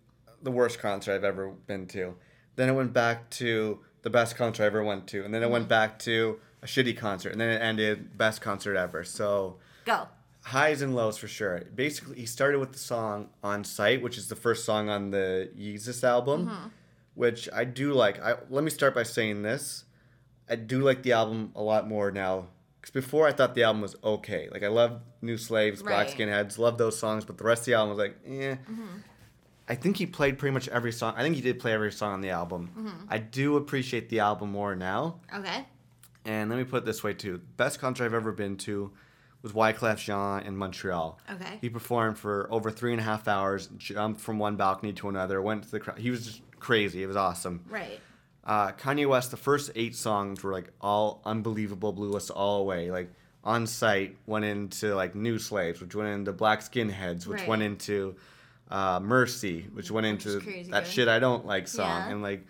the worst concert I've ever been to. Then it went back to the best concert I ever went to. And then it went back to a shitty concert. And then it ended best concert ever. So... Go. Highs and lows for sure. Basically, he started with the song On Sight, which is the first song on the Yeezus album, mm-hmm. which I do like. Let me start by saying this. I do like the album a lot more now. Because before, I thought the album was okay. Like, I love New Slaves, Black Skinheads, love those songs, but the rest of the album was like, eh. Mm-hmm. I think he played pretty much every song. I think he did play every song on the album. Mm-hmm. I do appreciate the album more now. Okay. And let me put it this way, too. Best concert I've ever been to was Wyclef Jean in Montreal. Okay. He performed for over 3.5 hours, jumped from one balcony to another, went to the crowd. He was just crazy. It was awesome. Right. Kanye West, the first 8 songs were, like, all unbelievable, blew us all away. Like, On Sight went into, like, New Slaves, which went into Black Skinheads, which went into Mercy, which went into that Shit I Don't Like song. Yeah. And, like,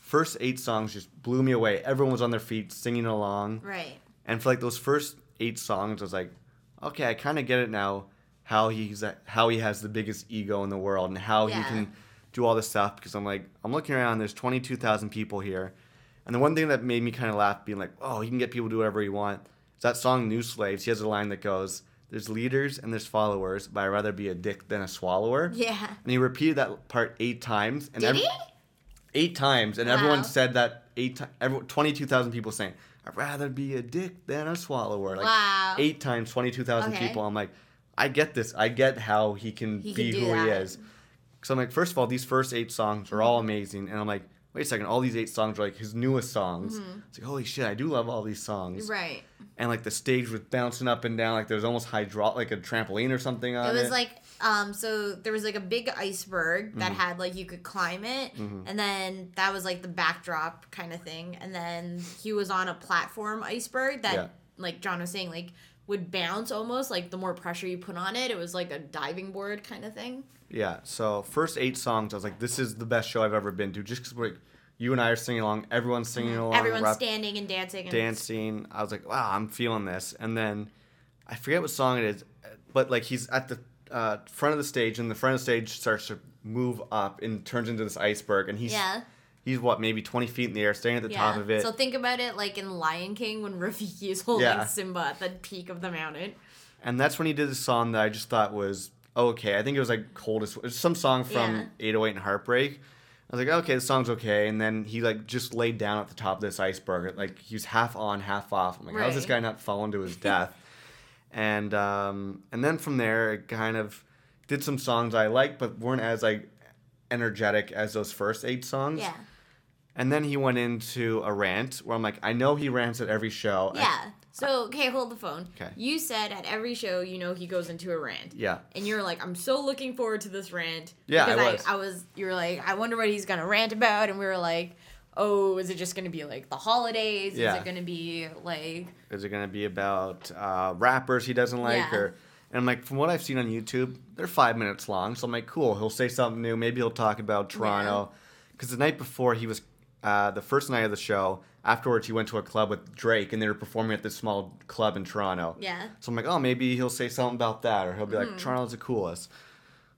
first 8 songs just blew me away. Everyone was on their feet singing along. Right. And for, like, those first 8 songs, I was like, okay, I kind of get it now how he has the biggest ego in the world and how he can... do all this stuff, because I'm like, I'm looking around, there's 22,000 people here. And the one thing that made me kind of laugh, being like, oh, he can get people to do whatever he wants, is that song New Slaves. He has a line that goes, There's leaders and there's followers, but I'd rather be a dick than a swallower. Yeah. And he repeated that part 8 times. And Did he? 8 times. And everyone said that 8 times. 22,000 people saying, I'd rather be a dick than a swallower. Like, 8 times, 22,000 people. I'm like, I get this. I get how he can be who he is. So I'm like, first of all, these first 8 songs are all amazing. And I'm like, wait a second, all these 8 songs are like his newest songs. Mm-hmm. It's like, holy shit, I do love all these songs. Right. And like the stage was bouncing up and down, like there was almost like a trampoline or something on it. It was like, so there was like a big iceberg that had like, you could climb it. Mm-hmm. And then that was like the backdrop kind of thing. And then he was on a platform iceberg that, like John was saying, like would bounce almost. Like the more pressure you put on it, it was like a diving board kind of thing. Yeah, so first 8 songs, I was like, this is the best show I've ever been to. Just because like, you and I are singing along, everyone's singing along. Everyone's standing and dancing. I was like, wow, I'm feeling this. And then I forget what song it is, but like he's at the front of the stage, and the front of the stage starts to move up and turns into this iceberg. And he's, he's what, maybe 20 feet in the air, staying at the top of it. So think about it like in Lion King when Rafiki is holding Simba at the peak of the mountain. And that's when he did a song that I just thought was... okay, I think it was like Coldest. It was some song from 808 and Heartbreak. I was like, okay, the song's okay. And then he like just laid down at the top of this iceberg. Like he was half on, half off. I'm like, how's this guy not falling to his death? And then from there, it kind of did some songs I liked, but weren't as like energetic as those first 8 songs. Yeah. And then he went into a rant where I'm like, I know he rants at every show. Yeah. So, okay, hold the phone. Okay. You said at every show, you know, he goes into a rant. Yeah. And you're like, I'm so looking forward to this rant. Yeah, I was. You were like, I wonder what he's going to rant about. And we were like, oh, is it just going to be, like, the holidays? Yeah. Is it going to be, like... Is it going to be about rappers he doesn't like? Yeah. And I'm like, from what I've seen on YouTube, they're 5 minutes long. So I'm like, cool, he'll say something new. Maybe he'll talk about Toronto. Because the night before, he was... the first night of the show... Afterwards, he went to a club with Drake, and they were performing at this small club in Toronto. Yeah. So I'm like, oh, maybe he'll say something about that, or he'll be like, Toronto's the coolest.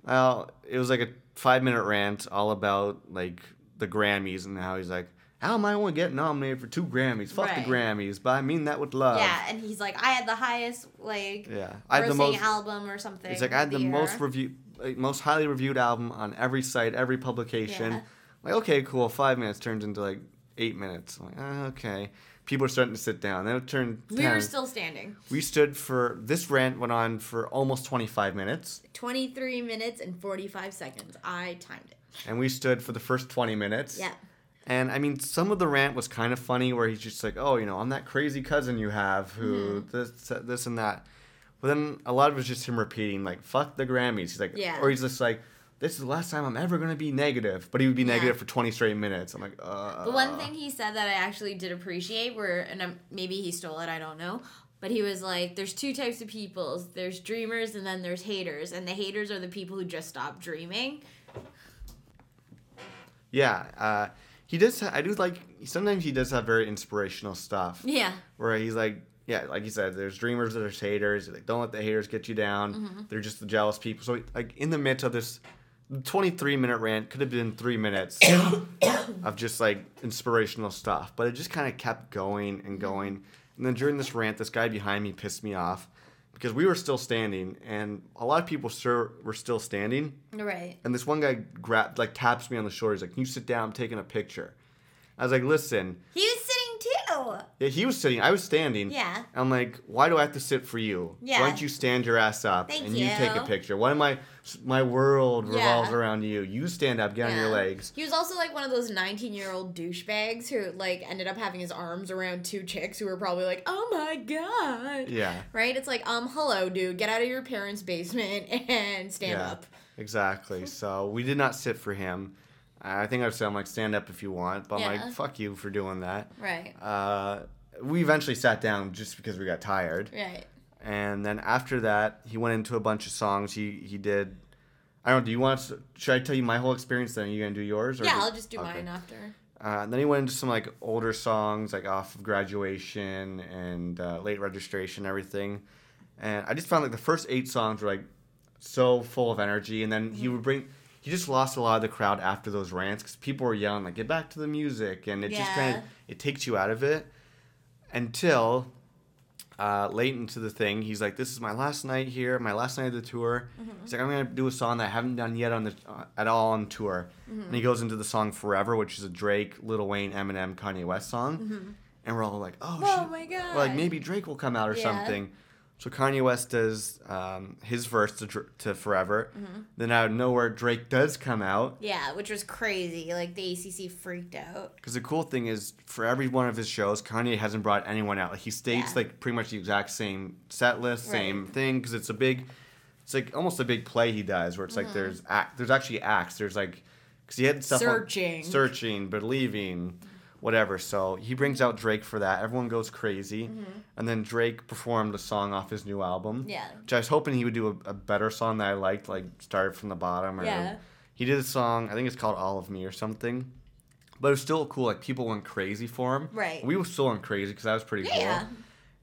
Well, it was like a 5-minute rant all about, like, the Grammys and how he's like, how am I going to get nominated for 2 Grammys? Fuck the Grammys, but I mean that with love. Yeah, and he's like, I had the highest, like, grossing album or something. He's like, I had the most highly reviewed album on every site, every publication. Yeah. Like, okay, cool, 5 minutes turns into, like, 8 minutes. I'm like, oh, okay. People are starting to sit down. Then it turned 10. We were still standing. We stood for... This rant went on for almost 25 minutes. 23 minutes and 45 seconds. I timed it. And we stood for the first 20 minutes. Yeah. And, I mean, some of the rant was kind of funny where he's just like, oh, you know, I'm that crazy cousin you have who... This and that. But then a lot of it was just him repeating, like, fuck the Grammys. He's like... Yeah. Or he's just like... This is the last time I'm ever going to be negative. But he would be negative for 20 straight minutes. I'm like, But one thing he said that I actually did appreciate were, and maybe he stole it, I don't know. But he was like, there's 2 types of people. There's dreamers and then there's haters. And the haters are the people who just stop dreaming. Yeah. He does, I do like, sometimes he does have very inspirational stuff. Yeah. Where he's like, yeah, like you said, there's dreamers, there's haters. Like, don't let the haters get you down. Mm-hmm. They're just the jealous people. So, like, in the midst of this... 23-minute rant could have been 3 minutes of just, like, inspirational stuff. But it just kind of kept going and going. And then during this rant, this guy behind me pissed me off because we were still standing. And a lot of people were still standing. Right. And this one guy taps me on the shoulder. He's like, can you sit down? I'm taking a picture. I was like, listen. He was sitting, too. Yeah, he was sitting. I was standing. Yeah. I'm like, why do I have to sit for you? Yeah. Why don't you stand your ass up and you take a picture? Why am I... My world revolves around you. You stand up, get on your legs. He was also like one of those 19-year-old douchebags who like ended up having his arms around 2 chicks who were probably like, oh my god. Yeah. Right? It's like, hello, dude. Get out of your parents' basement and stand up. Exactly. So we did not sit for him. I think I've said, I'm like, stand up if you want. But I'm like, fuck you for doing that. Right. We eventually sat down just because we got tired. Right. And then after that, he went into a bunch of songs. He did... I don't know, do you want... Should I tell you my whole experience, then? Are you going to do yours? Or I'll just do mine after. And then he went into some, like, older songs, like, off of Graduation and Late Registration and everything. And I just found, like, the first 8 songs were, like, so full of energy. And then he would bring... He just lost a lot of the crowd after those rants because people were yelling, like, get back to the music. And it just kind of... It takes you out of it until... late into the thing. He's like, this is my last night here, my last night of the tour. Mm-hmm. He's like, I'm going to do a song that I haven't done yet on the at all on tour. Mm-hmm. And he goes into the song Forever, which is a Drake, Lil Wayne, Eminem, Kanye West song. Mm-hmm. And we're all like, oh my God. Like, maybe Drake will come out or something. So Kanye West does his verse to Forever. Mm-hmm. Then out of nowhere, Drake does come out. Yeah, which was crazy. Like, the ACC freaked out. Because the cool thing is, for every one of his shows, Kanye hasn't brought anyone out. Like, he states, like, pretty much the exact same set list, same thing. Because it's a big, it's like almost a big play he does, where it's like there's actually acts. There's like, because he had stuff Searching, Believing, whatever. So he brings out Drake for that. Everyone goes crazy. Mm-hmm. And then Drake performed a song off his new album. Yeah. Which I was hoping he would do a better song that I liked, like Started From the Bottom. Or he did a song, I think it's called All of Me or something. But it was still cool. Like, people went crazy for him. Right. We were still going crazy because that was pretty cool. Yeah.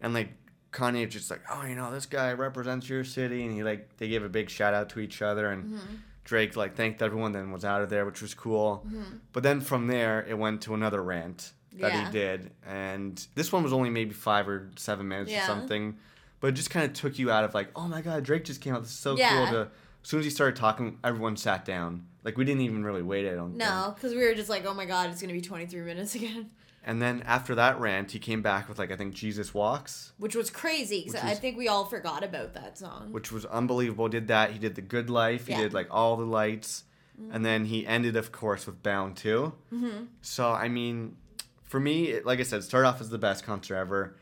And like Kanye just like, oh, you know, this guy represents your city. And he like, they gave a big shout out to each other. And Drake, like, thanked everyone, then was out of there, which was cool. Mm-hmm. But then from there, it went to another rant that he did. And this one was only maybe 5 or 7 minutes or something. But it just kind of took you out of, like, oh, my God, Drake just came out. This is so cool. As soon as he started talking, everyone sat down. Like, we didn't even really wait, I don't think. No, because we were just like, oh, my God, it's going to be 23 minutes again. And then after that rant, he came back with, like, I think Jesus Walks. Which was crazy, because I think we all forgot about that song. Which was unbelievable. Did that. He did The Good Life. He did, like, All the Lights. Mm-hmm. And then he ended, of course, with Bound 2. Mm-hmm. So, I mean, for me, it, like I said, started off as the best concert ever.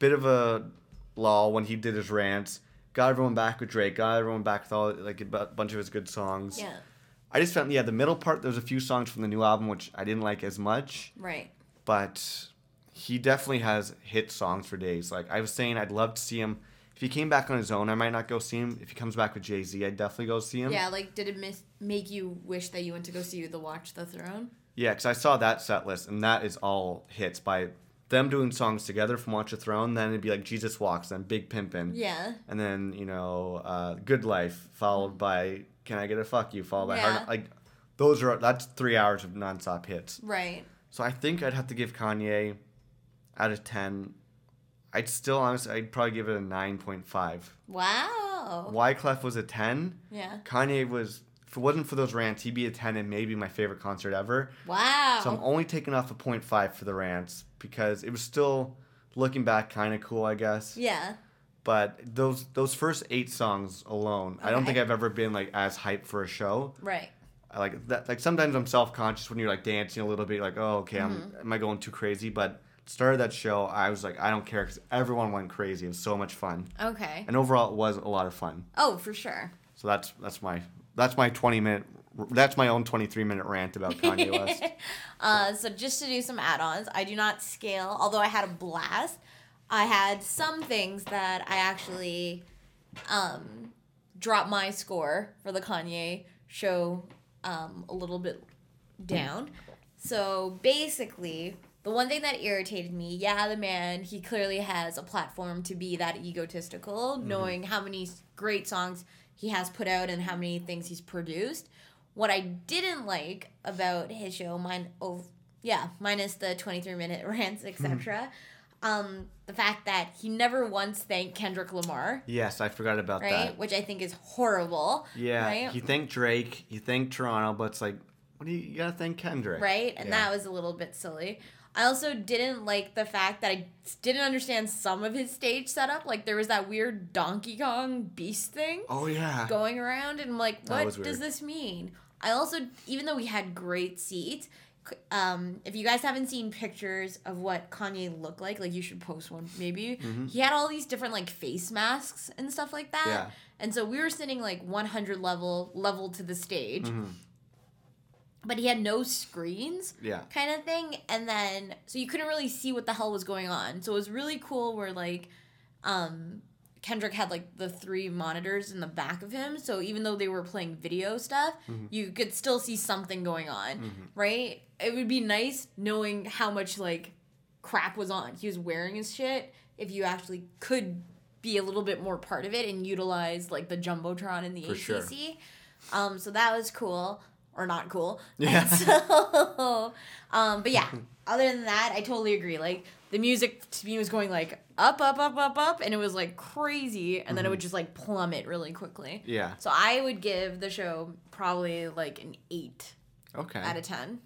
Bit of a lull when he did his rants. Got everyone back with Drake. Got everyone back with all, like, a bunch of his good songs. Yeah. I just found, the middle part, there was a few songs from the new album, which I didn't like as much. Right. But he definitely has hit songs for days. Like, I was saying, I'd love to see him. If he came back on his own, I might not go see him. If he comes back with Jay-Z, I'd definitely go see him. Yeah, like, did it make you wish that you went to go see the Watch the Throne? Yeah, because I saw that set list, and that is all hits by them doing songs together from Watch the Throne. Then it'd be, like, Jesus Walks, then Big Pimpin'. Yeah. And then, you know, Good Life, followed by Can I Get a Fuck You, followed by Hard. Like, that's 3 hours of nonstop hits. Right. So I think I'd have to give Kanye, out of 10, I'd probably give it a 9.5. Wow. Wyclef was a 10. Yeah. Kanye was, if it wasn't for those rants, he'd be a 10 and maybe my favorite concert ever. Wow. So I'm only taking off a 0.5 for the rants because it was still, looking back, kind of cool, I guess. Yeah. But those first 8 songs alone, I don't think I've ever been like as hyped for a show. Right. I like that. Like, sometimes I'm self-conscious when you're, like, dancing a little bit. You're like, oh, okay, am I going too crazy? But started that show, I was like, I don't care, because everyone went crazy. It was so much fun. Okay. And overall, it was a lot of fun. Oh, for sure. So that's my 20-minute. That's my own 23-minute rant about Kanye West. So just to do some add-ons, I do not scale. Although I had a blast, I had some things that I actually dropped my score for the Kanye show. A little bit down. So basically, the one thing that irritated me, the man, he clearly has a platform to be that egotistical, knowing how many great songs he has put out and how many things he's produced. What I didn't like about his show, minus the 23-minute rants, etc., the fact that he never once thanked Kendrick Lamar. Yes, I forgot about that. Right? Which I think is horrible. Yeah. Right? He thanked Drake, he thanked Toronto, but it's like, what do you gotta thank Kendrick? Right? And that was a little bit silly. I also didn't like the fact that I didn't understand some of his stage setup. Like, there was that weird Donkey Kong beast thing. Oh, yeah. Going around, and I'm like, what does this mean? I also, even though we had great seats, if you guys haven't seen pictures of what Kanye looked like you should post one, maybe. Mm-hmm. He had all these different, like, face masks and stuff like that. Yeah. And so we were sitting, like, 100 level to the stage. Mm-hmm. But he had no screens kind of thing. And then, so you couldn't really see what the hell was going on. So it was really cool where, like, Kendrick had, like, the 3 monitors in the back of him, so even though they were playing video stuff, you could still see something going on, right? It would be nice knowing how much, like, crap was on. He was wearing his shit, if you actually could be a little bit more part of it and utilize, like, the Jumbotron and the ACC. Sure. So that was cool. Or not cool. Yeah. And so, but yeah, other than that, I totally agree. Like, the music to me was going, like, up, and it was like crazy, and then it would just like plummet really quickly. Yeah. So I would give the show probably like an 8 out of 10.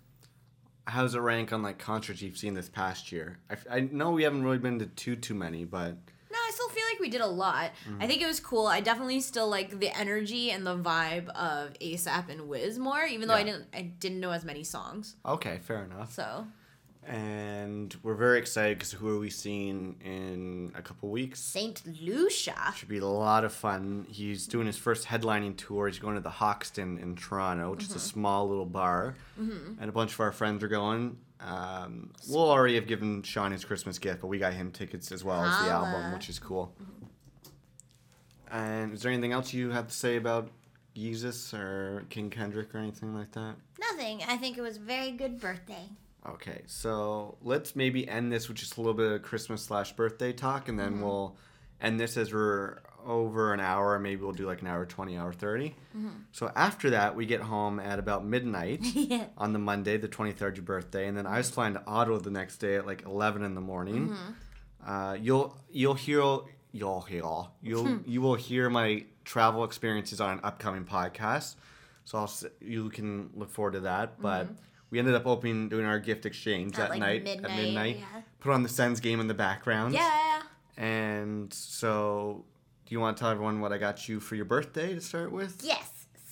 How does it rank on like concerts you've seen this past year? I know we haven't really been to too many, but... No, I still feel like we did a lot. Mm-hmm. I think it was cool. I definitely still like the energy and the vibe of ASAP and Wiz more, even though I didn't know as many songs. Okay, fair enough. So... And we're very excited because who are we seeing in a couple weeks? St. Lucia. Should be a lot of fun. He's doing his first headlining tour. He's going to the Hoxton in Toronto, which is a small little bar. Mm-hmm. And a bunch of our friends are going. We'll already have given Sean his Christmas gift, but we got him tickets as well as the album, which is cool. Mm-hmm. And is there anything else you have to say about Yeezus or King Kendrick or anything like that? Nothing. I think it was a very good birthday. Okay, so let's maybe end this with just a little bit of Christmas/birthday talk, and then we'll end this as we're over an hour. Maybe we'll do like an hour 20, hour 30. Mm-hmm. So after that, we get home at about midnight on the Monday, the 23rd, your birthday, and then I was flying to Ottawa the next day at like 11 in the morning. Mm-hmm. You will hear my travel experiences on an upcoming podcast, so you can look forward to that, but. Mm-hmm. We ended up doing our gift exchange at midnight. Yeah. Put on the Sens game in the background. Yeah. And so, do you want to tell everyone what I got you for your birthday to start with? Yes.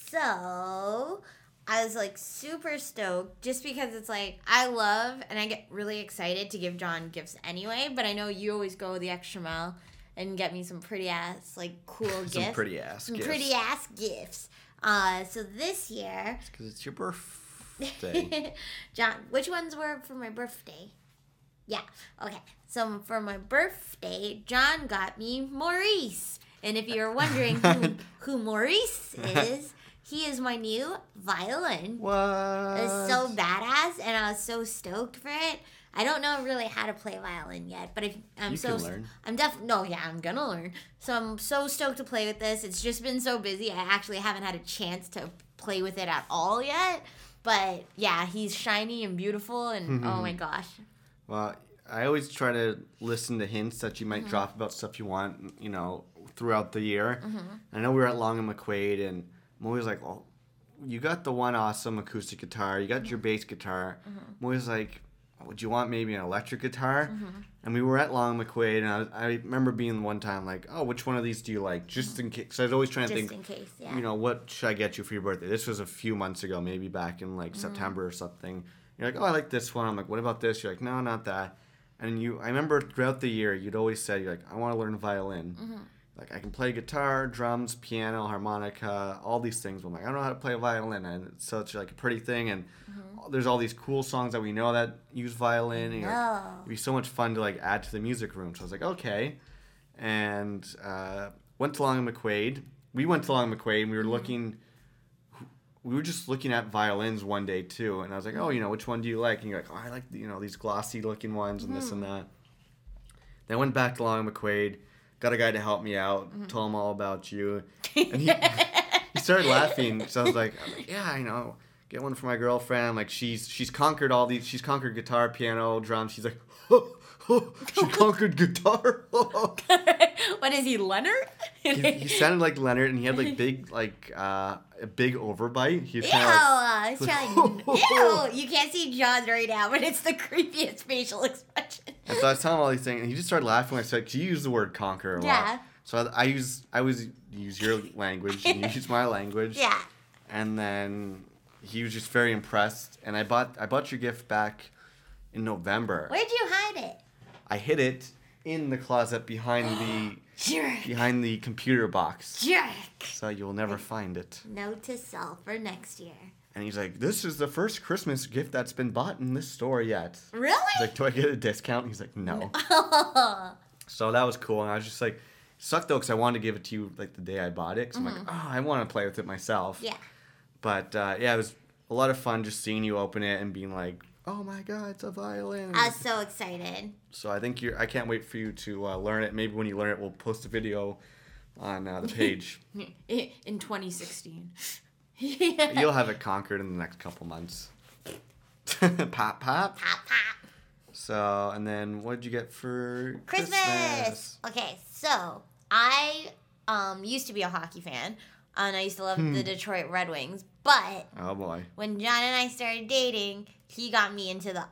So, I was like super stoked just because it's like I love and I get really excited to give John gifts anyway, but I know you always go the extra mile and get me some pretty ass, like cool gifts. Some pretty ass gifts. So this year. It's because it's your birthday. John, which ones were for my birthday? Yeah, okay. So for my birthday, John got me Maurice. And if you're wondering who Maurice is, he is my new violin. What? It was so badass, and I was so stoked for it. I don't know really how to play violin yet, but I'm going to learn. So I'm so stoked to play with this. It's just been so busy. I actually haven't had a chance to play with it at all yet. But, yeah, he's shiny and beautiful, and oh, my gosh. Well, I always try to listen to hints that you might drop about stuff you want, you know, throughout the year. Mm-hmm. I know we were at Long and McQuaid, and I'm always like, well, you got the one awesome acoustic guitar. You got your bass guitar. Mm-hmm. I'm always like, would you want maybe an electric guitar? Mm-hmm. And we were at Long and McQuaid, and I remember being one time like, oh, which one of these do you like? Just in case. So I was always trying to think, in case, yeah. You know, what should I get you for your birthday? This was a few months ago, maybe back in like September or something. You're like, oh, I like this one. I'm like, what about this? You're like, no, not that. And I remember throughout the year, you'd always say, you're like, I want to learn violin. Mm-hmm. Like, I can play guitar, drums, piano, harmonica, all these things. But I'm like, I don't know how to play a violin. And it's such, like, a pretty thing. And there's all these cool songs that we know that use violin. And it'd be so much fun to, like, add to the music room. So I was like, okay. And went to Long and McQuaid. We went to Long and McQuaid, and we were just looking at violins one day, too. And I was like, oh, you know, which one do you like? And you're like, oh, I like, you know, these glossy-looking ones and this and that. Then I went back to Long and McQuaid. Got a guy to help me out, told him all about you. And he started laughing. So I was like, yeah, I know. Get one for my girlfriend. I'm like, she's conquered all these. She's conquered guitar, piano, drums. She's like, she conquered guitar. What is he, Leonard? he sounded like Leonard, and he had like big, like a big overbite. He was you can't see John's right now, but it's the creepiest facial expression. And so I was telling him all these things, and he just started laughing when I said, "Cause you use the word conquer a lot." So I always use your language, and you use my language. Yeah. And then he was just very impressed, and I bought your gift back in November. Where'd you hide it? I hid it in the closet behind the behind the computer box. Jerk. So you'll never find it. Note to self for next year. And he's like, this is the first Christmas gift that's been bought in this store yet. Really? He's like, do I get a discount? And he's like, no. So that was cool. And I was just like, sucked though, because I wanted to give it to you like the day I bought it. Because I'm like, oh, I want to play with it myself. Yeah. But yeah, it was a lot of fun just seeing you open it and being like, oh my God, it's a violin. I was so excited. So I think I can't wait for you to learn it. Maybe when you learn it, we'll post a video on the page. In 2016. Yeah. You'll have it conquered in the next couple months. Pop, pop. Pop, pop. So, and then what did you get for Christmas? Okay, so I used to be a hockey fan, and I used to love the Detroit Red Wings, but when John and I started dating, he got me into the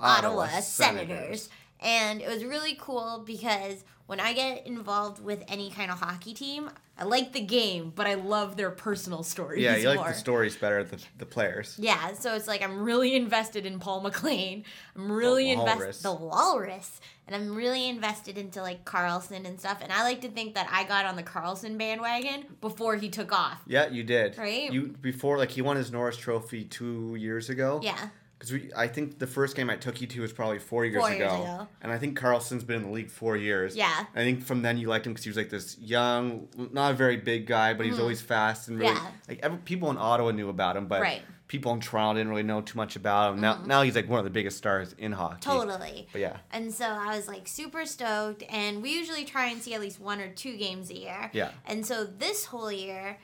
Ottawa Senators. And it was really cool because when I get involved with any kind of hockey team, I like the game, but I love their personal stories more. Yeah, you like the stories better, the players. Yeah, so it's like I'm really invested in Paul McLean. I'm really invested... The Walrus. And I'm really invested into, like, Carlson and stuff. And I like to think that I got on the Carlson bandwagon before he took off. Yeah, you did. Right? Before, like, he won his Norris Trophy 2 years ago. Yeah. Because I think the first game I took you to was probably four years ago. And I think Carlson's been in the league 4 years. Yeah. And I think from then you liked him because he was like this young, not a very big guy, but he was always fast and really... Yeah. Like, people in Ottawa knew about him, but people in Toronto didn't really know too much about him. Now he's like one of the biggest stars in hockey. Totally. But yeah. And so I was like super stoked, and we usually try and see at least one or two games a year. Yeah. And so this whole year...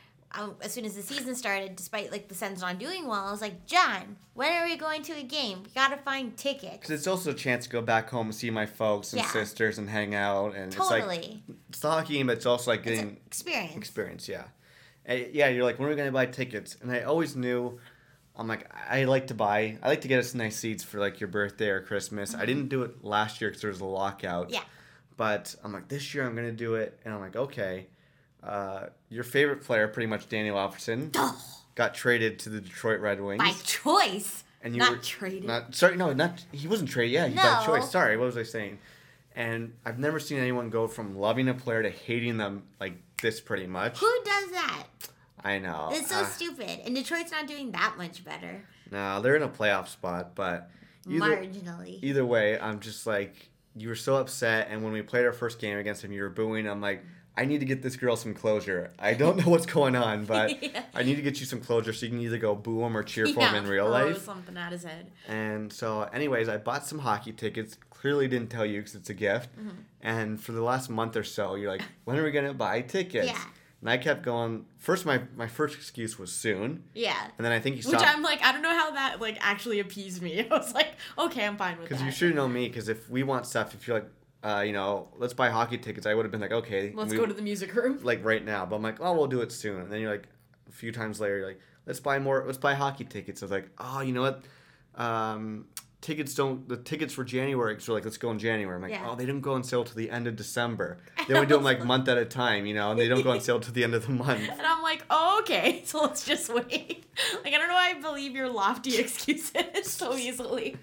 as soon as the season started, despite, like, the Sens not doing well, I was like, John, when are we going to a game? We got to find tickets. Because it's also a chance to go back home and see my folks and sisters and hang out. And it's like, it's the hockey game, but it's also, like, getting... experience. Experience, yeah. And, yeah, you're like, when are we going to buy tickets? And I always knew, I'm like, I like to get us nice seats for, like, your birthday or Christmas. I didn't do it last year because there was a lockout. Yeah. But I'm like, this year I'm going to do it. And I'm like, okay. Your favorite player, pretty much Danny Lofferson, got traded to the Detroit Red Wings. By choice. And you not traded. He wasn't traded. Yeah, by choice. Sorry, what was I saying? And I've never seen anyone go from loving a player to hating them like this pretty much. Who does that? I know. It's so stupid. And Detroit's not doing that much better. No, they're in a playoff spot, but... marginally. Either way, I'm just like, you were so upset, and when we played our first game against him, you were booing. I'm like... I need to get this girl some closure. I don't know what's going on, but I need to get you some closure so you can either go boo him or cheer for him in real life. Yeah, something out his head. And so, anyways, I bought some hockey tickets. Clearly didn't tell you because it's a gift. Mm-hmm. And for the last month or so, you're like, when are we going to buy tickets? Yeah. And I kept going. First, my first excuse was soon. Yeah. And then I think you stopped. Which I'm like, I don't know how that like actually appeased me. I was like, okay, I'm fine with that. Because you should know me, because if we want stuff, if you're like, let's buy hockey tickets, I would have been like, okay. Let's go to the music room. Like, right now. But I'm like, we'll do it soon. And then you're like, a few times later, you're like, let's buy hockey tickets. I was like, you know what? The tickets for January, so like, let's go in January. I'm like, they didn't go on sale till the end of December. They only do them like month at a time, you know, and they don't go on sale till the end of the month. And I'm like, okay, so let's just wait. Like, I don't know why I believe your lofty excuses so easily.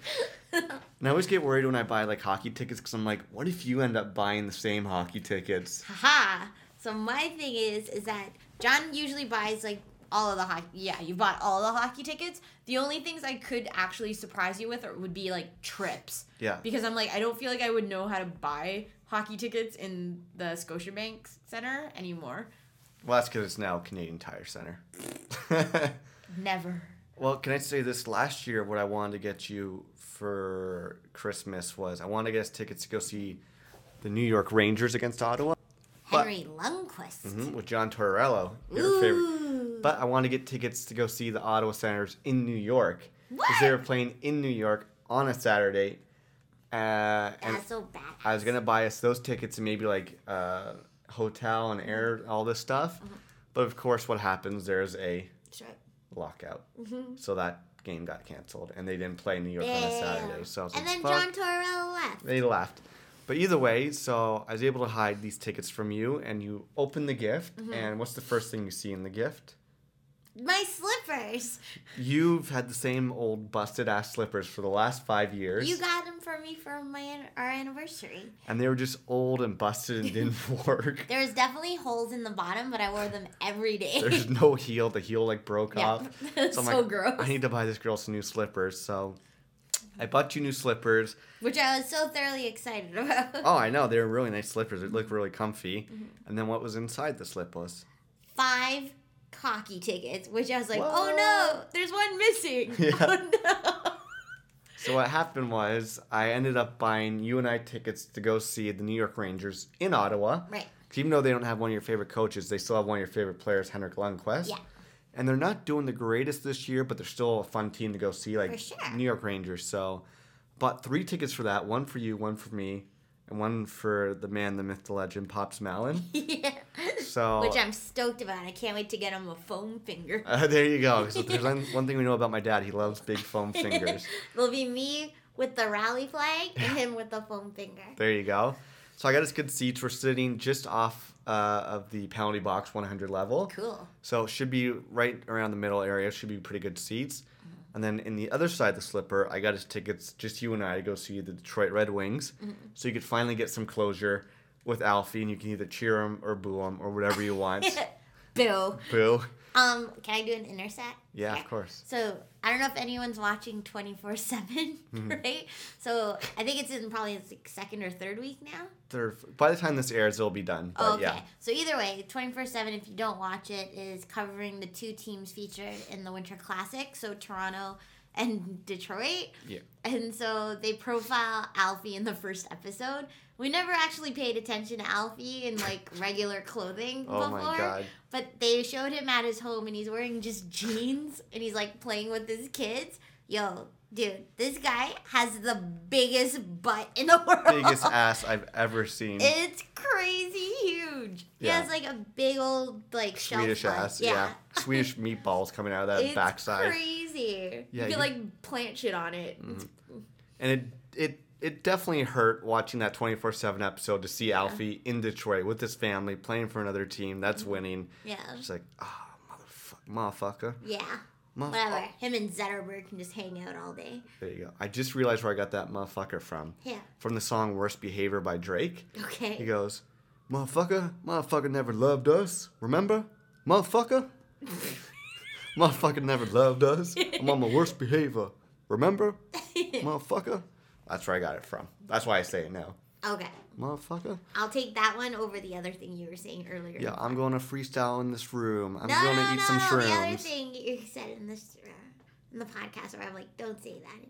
And I always get worried when I buy like hockey tickets because I'm like, what if you end up buying the same hockey tickets? Haha. So my thing is that John usually buys like all of the hockey. Yeah, you bought all the hockey tickets. The only things I could actually surprise you with would be like trips. Yeah. Because I'm like, I don't feel like I would know how to buy hockey tickets in the Scotiabank Centre anymore. Well, that's because it's now Canadian Tire Centre. Never. Well, can I say this? Last year, what I wanted to get you for Christmas was I wanted to get us tickets to go see the New York Rangers against Ottawa. Henry Lundqvist. Mm-hmm, with John Tortorella. Your favorite. But I want to get tickets to go see the Ottawa Senators in New York. What? Because they were playing in New York on a Saturday. That's so bad. I was going to buy us those tickets and maybe like hotel and air, all this stuff. Mm-hmm. But of course what happens, there's a lockout. Mm-hmm. So that game got canceled and they didn't play in New York on a Saturday. So John Tortorella left. They left. But either way, so I was able to hide these tickets from you and you open the gift. Mm-hmm. And what's the first thing you see in the gift? My slippers. You've had the same old busted-ass slippers for the last 5 years. You got them for me for our anniversary. And they were just old and busted and didn't work. There was definitely holes in the bottom, but I wore them every day. There's no heel. The heel, like, broke off. That's so gross. I need to buy this girl some new slippers, so... I bought you new slippers. Which I was so thoroughly excited about. Oh, I know. They were really nice slippers. They looked really comfy. Mm-hmm. And then what was inside the slip was? 5 hockey tickets, which I was like, oh no, there's one missing. Yeah. Oh no. So what happened was I ended up buying you and I tickets to go see the New York Rangers in Ottawa. Right. Even though they don't have one of your favorite coaches, they still have one of your favorite players, Henrik Lundqvist. Yeah. And they're not doing the greatest this year, but they're still a fun team to go see, like New York Rangers. So Bought 3 tickets for that, one for you, one for me, and one for the man, the myth, the legend, Pops Malin. Yeah. So, which I'm stoked about. I can't wait to get him a foam finger. There you go. So there's one thing we know about my dad. He loves big foam fingers. It'll be me with the rally flag and him with the foam finger. There you go. So I got us good seats. We're sitting just off of the penalty box 100 level. Cool. So it should be right around the middle area. Should be pretty good seats. And then in the other side of the slipper, I got us tickets, just you and I, to go see the Detroit Red Wings. Mm-hmm. So you could finally get some closure with Alfie, and you can either cheer him or boo him or whatever you want. Boo. Boo. Can I do an intersect? Yeah, okay. Of course. So I don't know if anyone's watching 24/7, right? So I think it's in probably its like second or third week now. By the time this airs, it'll be done. But okay. Yeah. So either way, 24/7, if you don't watch it, is covering the 2 teams featured in the Winter Classic, so Toronto and Detroit. Yeah. And so they profile Alfie in the first episode. We never actually paid attention to Alfie in, like, regular clothing before. My God. But they showed him at his home, and he's wearing just jeans, and he's, like, playing with his kids. Yo, dude, this guy has the biggest butt in the world. Biggest ass I've ever seen. It's crazy huge. Yeah. He has, like, a big old, like, Swedish shelf ass, yeah. Swedish meatballs coming out of that backside. It's crazy. Yeah, you can, like, plant shit on it. Mm-hmm. And It definitely hurt watching that 24/7 episode to see Alfie in Detroit with his family playing for another team that's winning. Yeah. Just like, motherfucker. Yeah. Whatever. Him and Zetterberg can just hang out all day. There you go. I just realized where I got that motherfucker from. Yeah. From the song Worst Behavior by Drake. Okay. He goes, motherfucker never loved us. Remember? Motherfucker? Motherfucker never loved us. I'm on my worst behavior. Remember? Motherfucker? That's where I got it from. That's why I say it now. Okay. Motherfucker. I'll take that one over the other thing you were saying earlier. Yeah, I'm going to freestyle in this room. I'm going to eat some shrooms. The other thing you said in the podcast where I'm like, don't say that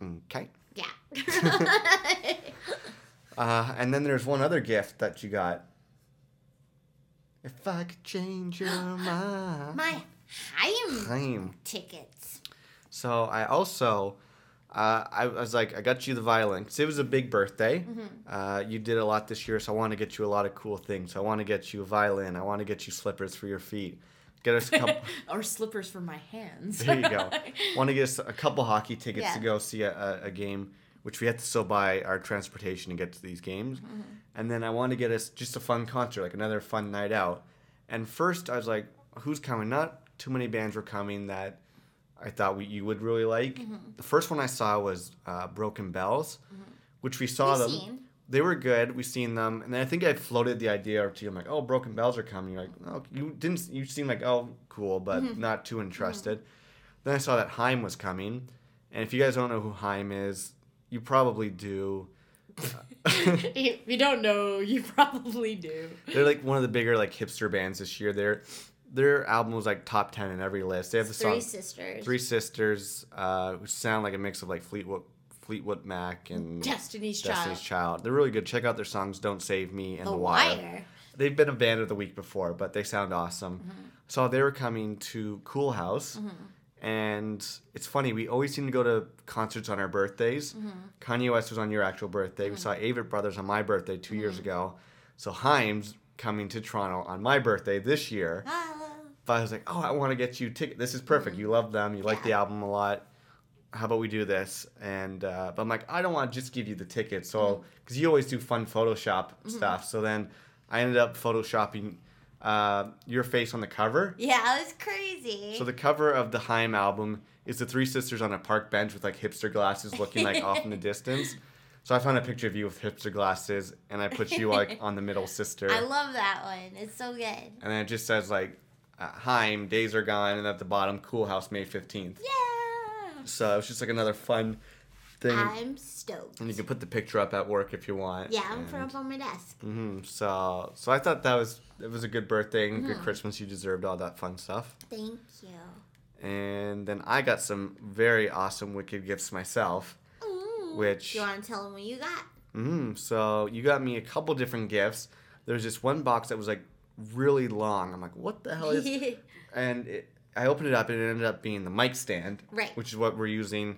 anymore. Okay. Yeah. And then there's one other gift that you got. If I could change your mind. My Haim tickets. So I also... I was like, I got you the violin because it was a big birthday. Mm-hmm. You did a lot this year, so I want to get you a lot of cool things. I want to get you a violin. I want to get you slippers for your feet. Get us a couple. Or slippers for my hands. There you go. Want to get us a couple hockey tickets to go see a game, which we had to still buy our transportation to get to these games. Mm-hmm. And then I want to get us just a fun concert, like another fun night out. And first I was like, who's coming? Not too many bands were coming that I thought you would really like. Mm-hmm. The first one I saw was Broken Bells, which we saw them. Seen. They were good. We've seen them. And then I think I floated the idea to you. I'm like, oh, Broken Bells are coming. You're like, oh, you seem like, oh, cool, but not too interested. Then I saw that Haim was coming. And if you guys don't know who Haim is, you probably do. If you don't know, you probably do. They're like one of the bigger like hipster bands this year. Their album was like top 10 in every list. They have the song Three Sisters, which sound like a mix of like Fleetwood Mac and Destiny's Child. They're really good. Check out their songs Don't Save Me and The Wire. They've been a band of the week before, but they sound awesome. Mm-hmm. So they were coming to Cool House, and it's funny, we always seem to go to concerts on our birthdays. Mm-hmm. Kanye West was on your actual birthday. We saw Avett Brothers on my birthday 2 years ago. So Haim's coming to Toronto on my birthday this year. But I was like, oh, I want to get you tickets. This is perfect. You love them. You like the album a lot. How about we do this? And but I'm like, I don't want to just give you the tickets. So, because you always do fun Photoshop stuff. So then I ended up Photoshopping your face on the cover. Yeah, it was crazy. So the cover of the Haim album is the Three Sisters on a park bench with like hipster glasses looking like off in the distance. So I found a picture of you with hipster glasses, and I put you like on the middle sister. I love that one. It's so good. And then it just says like, Haim, Days Are Gone, and at the bottom, Cool House, May 15th. Yeah! So it was just like another fun thing. I'm stoked. And you can put the picture up at work if you want. Yeah, I'm putting up on my desk. Mm-hmm. So I thought it was a good birthday and good Christmas. You deserved all that fun stuff. Thank you. And then I got some very awesome wicked gifts myself. Ooh. Which... Do you want to tell them what you got? So you got me a couple different gifts. There was this one box that was like really long. I'm like, what the hell is it? And I opened it up, and it ended up being the mic stand, right, which is what we're using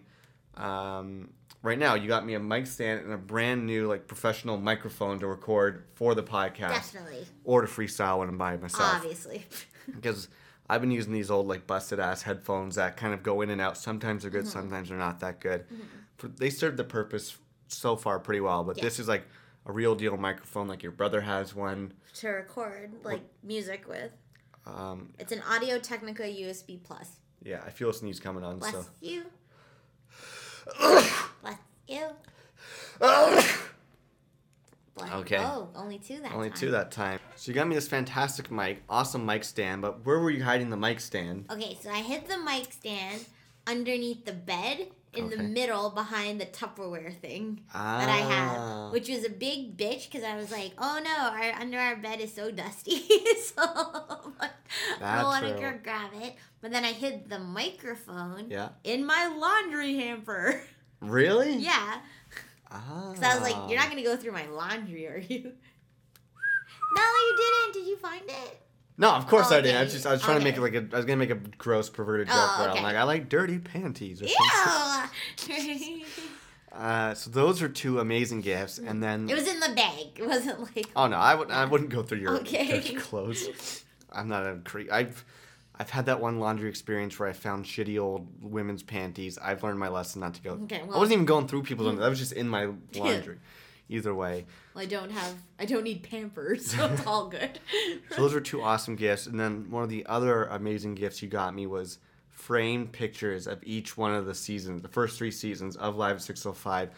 right now, you got me a mic stand and a brand new, like, professional microphone to record for the podcast. Definitely. Or to freestyle when I'm by myself. Obviously. Because I've been using these old, like, busted-ass headphones that kind of go in and out. Sometimes they're good, mm-hmm. sometimes they're not that good. Mm-hmm. They serve the purpose so far pretty well, but this is, like, a real deal microphone, like your brother has one. To record, like, music with. It's an Audio-Technica USB+. Yeah, I feel a sneeze coming on, Bless you. Bless you. Okay. Oh, only two that time. So you got me this fantastic mic, awesome mic stand, but where were you hiding the mic stand? Okay, so I hid the mic stand underneath the bed in the middle behind the Tupperware thing that I have, which was a big bitch because I was like, oh no, under our bed is so dusty. So I'm like, I don't want to go grab it. But then I hid the microphone in my laundry hamper. Really? Yeah. Because I was like, you're not going to go through my laundry, are you? No, you didn't. Did you find it? No, of course I did. I was trying to make like a, I was gonna make a gross perverted joke where I'm like, I like dirty panties or something. So those are two amazing gifts, and then it was in the bag. It wasn't like. Oh no, I wouldn't go through your clothes. I'm not a creep. I've had that one laundry experience where I found shitty old women's panties. I've learned my lesson not to go. Okay, well, I wasn't even going through people's. That was just in my laundry. Either way. Well, I don't need Pampers, so it's all good. So those were two awesome gifts. And then one of the other amazing gifts you got me was framed pictures of each one of the seasons, the first three seasons of Live at 605,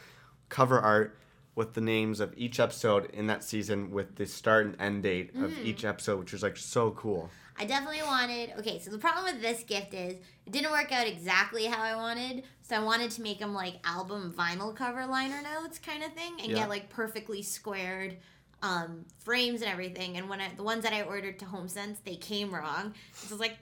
cover art with the names of each episode in that season with the start and end date of each episode, which was like so cool. I definitely wanted... Okay, so the problem with this gift is it didn't work out exactly how I wanted, so I wanted to make them like album vinyl cover liner notes kind of thing and get like perfectly squared frames and everything. And when the ones that I ordered to HomeSense, they came wrong. So I was like,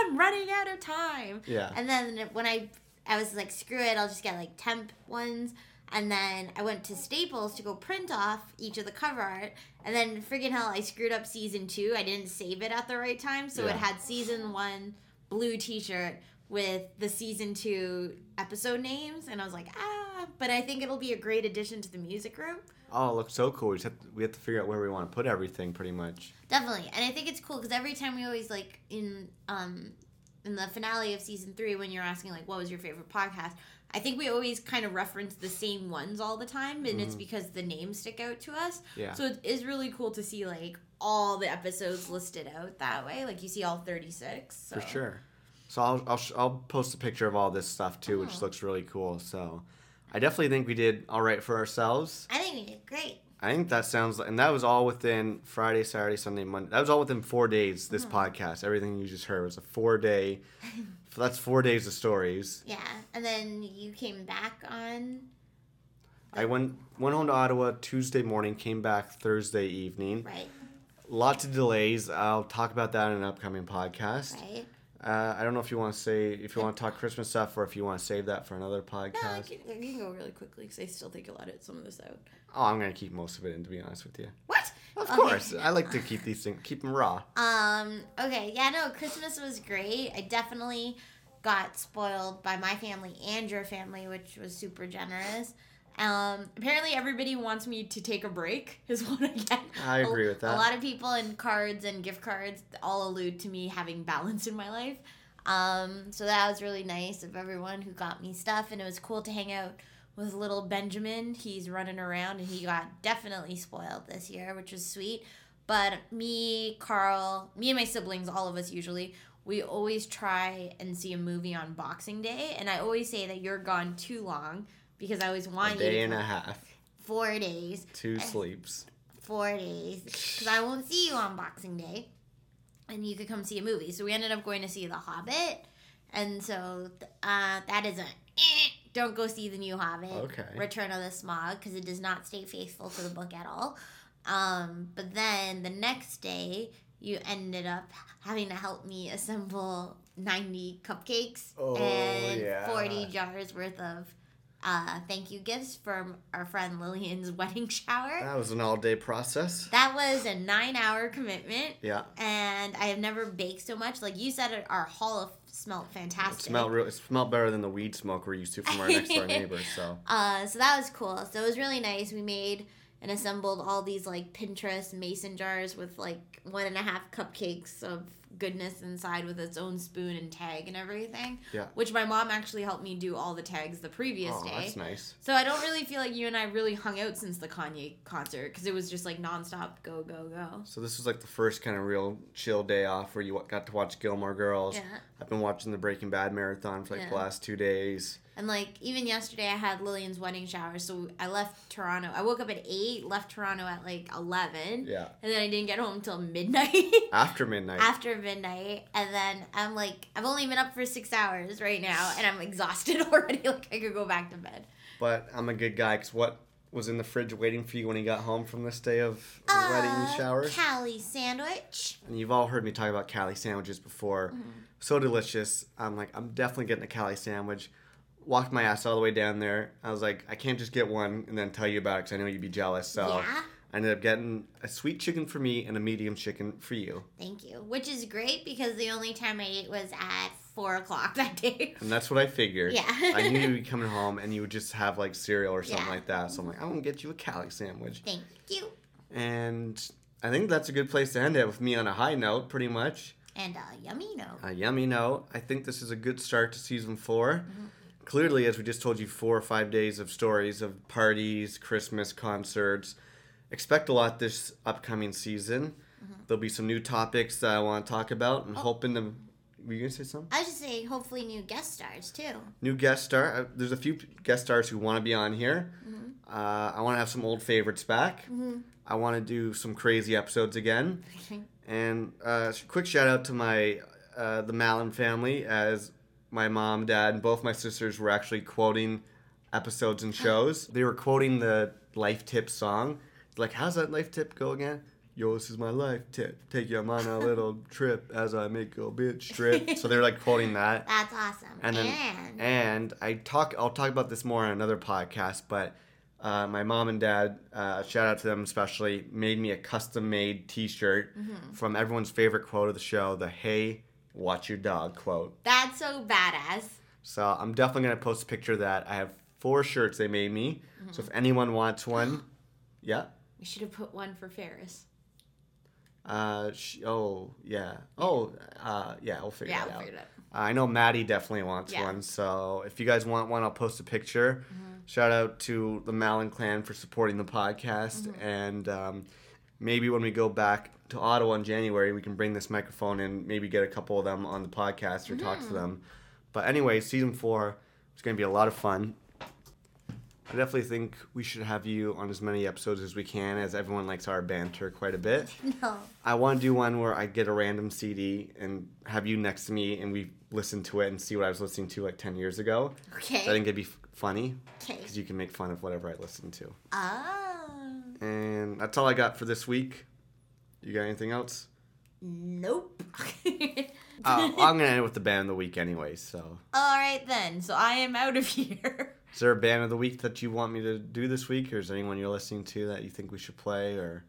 I'm running out of time. Yeah. And then when I was like, screw it, I'll just get like temp ones. And then I went to Staples to go print off each of the cover art. And then, friggin' hell, I screwed up season 2. I didn't save it at the right time. So it had season 1 blue t-shirt with the season 2 episode names. And I was like, but I think it'll be a great addition to the music room. Oh, it looks so cool. We have to figure out where we want to put everything pretty much. Definitely. And I think it's cool because every time we always, like, in the finale of season 3 when you're asking, like, what was your favorite podcast, I think we always kind of reference the same ones all the time, and it's because the names stick out to us. Yeah. So it is really cool to see, like, all the episodes listed out that way. Like, you see all 36. So. For sure. So I'll post a picture of all this stuff, too, which looks really cool. So I definitely think we did all right for ourselves. I think we did great. I think that sounds like... And that was all within Friday, Saturday, Sunday, Monday. That was all within 4 days, this podcast. Everything you just heard was a 4-day... So that's 4 days of stories. Yeah, and then you came back on... I went home to Ottawa Tuesday morning, came back Thursday evening. Right. Lots of delays. I'll talk about that in an upcoming podcast. Right. I don't know if you want to say... If you want to talk Christmas stuff or if you want to save that for another podcast. No, I can go really quickly because I still think I'll edit some of this out. Oh, I'm going to keep most of it in, to be honest with you. What? Of course. I like to keep these things, keep them raw. Okay. Yeah, no, Christmas was great. I definitely got spoiled by my family and your family, which was super generous. Apparently everybody wants me to take a break is what I get. I agree with that. A lot of people in cards and gift cards all allude to me having balance in my life. So that was really nice of everyone who got me stuff, and it was cool to hang out with little Benjamin. He's running around, and he got definitely spoiled this year, which was sweet. But me, Carl, me and my siblings, all of us usually, we always try and see a movie on Boxing Day. And I always say that you're gone too long because I always want you to... A day and a half. 4 days. Two sleeps. 4 days. Because I won't see you on Boxing Day. And you could come see a movie. So we ended up going to see The Hobbit. And so that is a... Don't go see the new Hobbit, Return of the Smaug, because it does not stay faithful to the book at all. But then the next day, you ended up having to help me assemble 90 cupcakes 40 jars worth of thank you gifts from our friend Lillian's wedding shower. That was an all-day process. That was a 9-hour commitment. Yeah. And I have never baked so much. Like you said, our Hall of smelled fantastic. It smelled better than the weed smoke we're used to from our next-door neighbors. So that was cool. So it was really nice. We made and assembled all these, like, Pinterest mason jars with, like, 1.5 cupcakes of goodness inside with its own spoon and tag and everything. Yeah. Which my mom actually helped me do all the tags the previous day. Oh, that's nice. So I don't really feel like you and I really hung out since the Kanye concert because it was just, like, nonstop go, go, go. So this was, like, the first kind of real chill day off where you got to watch Gilmore Girls. Yeah. I've been watching the Breaking Bad marathon for, like, the last 2 days. And, like, even yesterday I had Lillian's wedding shower, so I left Toronto. I woke up at 8, left Toronto at, like, 11. Yeah. And then I didn't get home until midnight. After midnight. And then I'm, like, I've only been up for 6 hours right now, and I'm exhausted already. Like, I could go back to bed. But I'm a good guy, because what was in the fridge waiting for you when you got home from this day of wedding shower? Cali sandwich. And you've all heard me talk about Cali sandwiches before. Mm-hmm. So delicious. I'm like, I'm definitely getting a Cali sandwich. Walked my ass all the way down there. I was like, I can't just get one and then tell you about it because I know you'd be jealous. So yeah. I ended up getting a sweet chicken for me and a medium chicken for you. Thank you. Which is great because the only time I ate was at 4 o'clock that day. And that's what I figured. Yeah. I knew you'd be coming home and you would just have like cereal or something like that. So I'm like, I'm going to get you a Cali sandwich. Thank you. And I think that's a good place to end it with me on a high note pretty much. And a yummy note. A yummy note. I think this is a good start to season 4. Mm-hmm. Clearly, as we just told you, 4 or 5 days of stories of parties, Christmas, concerts. Expect a lot this upcoming season. Mm-hmm. There'll be some new topics that I want to talk about. I'm hoping to... Were you going to say something? I was just saying, hopefully new guest stars, too. New guest star. There's a few guest stars who want to be on here. Mm-hmm. I want to have some old favorites back. Mm-hmm. I want to do some crazy episodes again. And quick shout-out to my the Malin family as... My mom, dad, and both my sisters were actually quoting episodes and shows. They were quoting the life tip song. Like, how's that life tip go again? Yo, this is my life tip. Take your mind on a little trip as I make your bitch trip. So they're like quoting that. That's awesome. And then, and I'll talk about this more on another podcast, but my mom and dad, shout out to them especially, made me a custom-made T-shirt from everyone's favorite quote of the show, the "Hey, watch your dog" quote. That's so badass. So I'm definitely going to post a picture of that. I have 4 shirts they made me. Mm-hmm. So if anyone wants one, yeah. We should have put one for Ferris. We'll figure it out. I know Maddie definitely wants one. So if you guys want one, I'll post a picture. Mm-hmm. Shout out to the Malin clan for supporting the podcast. Mm-hmm. And maybe when we go back to Ottawa in January, we can bring this microphone and maybe get a couple of them on the podcast or talk to them. But anyway, season 4 is going to be a lot of fun. I definitely think we should have you on as many episodes as we can, as everyone likes our banter quite a bit. No. I want to do one where I get a random CD and have you next to me and we listen to it and see what I was listening to like 10 years ago. Okay. So I think it'd be funny. Okay. Because you can make fun of whatever I listen to. Oh. And that's all I got for this week. You got anything else? Nope. I'm going to end with the band of the week anyway, so. All right, then. So I am out of here. Is there a band of the week that you want me to do this week? Or is there anyone you're listening to that you think we should play? Or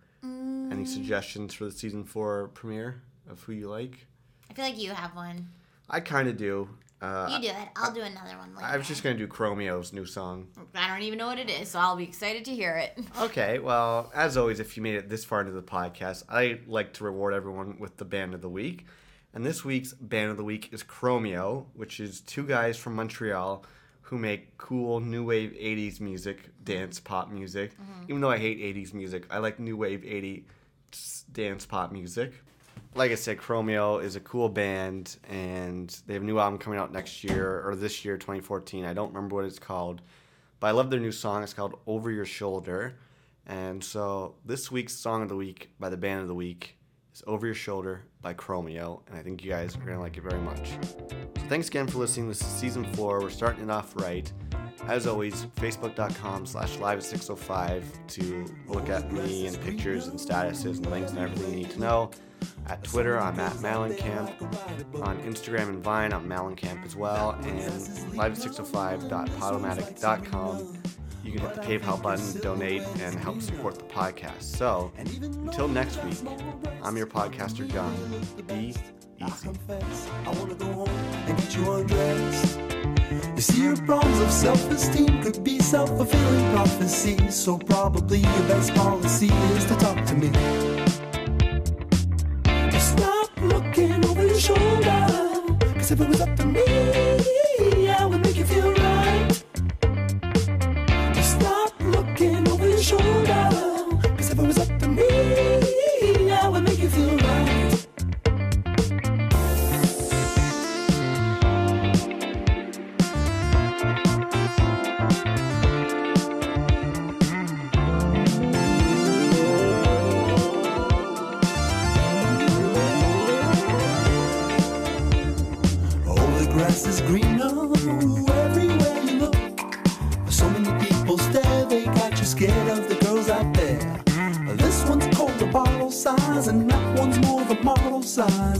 any suggestions for the season 4 premiere of who you like? I feel like you have one. I kind of do. You do it. I'll do another one later. I was just going to do Chromeo's new song. I don't even know what it is, so I'll be excited to hear it. Okay, well, as always, if you made it this far into the podcast, I like to reward everyone with the Band of the Week. And this week's Band of the Week is Chromeo, which is 2 guys from Montreal who make cool new wave 80s music, dance pop music. Mm-hmm. Even though I hate 80s music, I like new wave 80s dance pop music. Like I said, Chromeo is a cool band, and they have a new album coming out next year, or this year, 2014. I don't remember what it's called, but I love their new song. It's called Over Your Shoulder. And so this week's Song of the Week by the Band of the Week is Over Your Shoulder by Chromeo, and I think you guys are going to like it very much. So thanks again for listening. This is Season 4. We're starting it off right. As always, facebook.com/live605 to look at me and pictures and statuses and links and everything you need to know. At Twitter, I'm at Malencamp. On Instagram and Vine, I'm Malencamp as well. And live605.podomatic.com. You can hit the PayPal button, donate, and help support the podcast. So, until next week, I'm your podcaster, John. Be easy. I want to go home and get you undressed. You see, your problems of self-esteem could be self-fulfilling prophecies. So probably your best policy is to talk to me. Just stop looking over your shoulder, 'cause if it was up to me, I would make you feel right. Just stop looking over your shoulder, 'cause if it was up to me, I would make you feel right.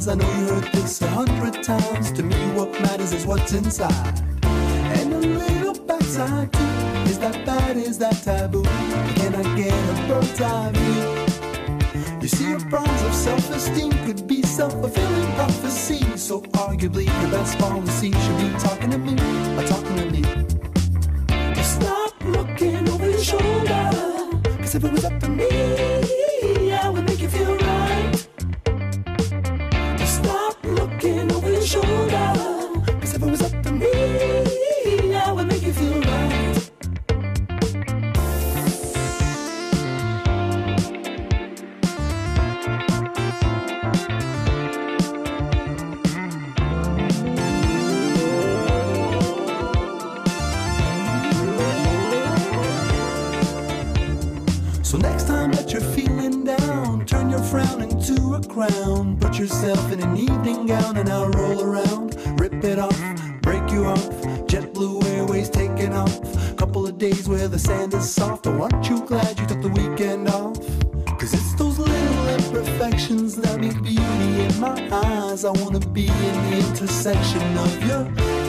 I know you heard this 100 times. To me, what matters is what's inside. And a little backside too. Is that bad? Is that taboo? Can I get a bird's eye view? You see, your problems of self-esteem could be self-fulfilling prophecy. So arguably, your best policy should be talking to me, or talking to me. Just stop looking over your shoulder, 'cause if it was up to me, I would make you feel right. Looking over your shoulder, 'cause if it was up to me, I would make you feel right. To a crown, put yourself in an evening gown, and I'll roll around, rip it off, break you off. JetBlue Airways taking off. Couple of days where the sand is soft. Oh, aren't you glad you took the weekend off? 'Cause it's those little imperfections that make beauty in my eyes. I wanna be in the intersection of your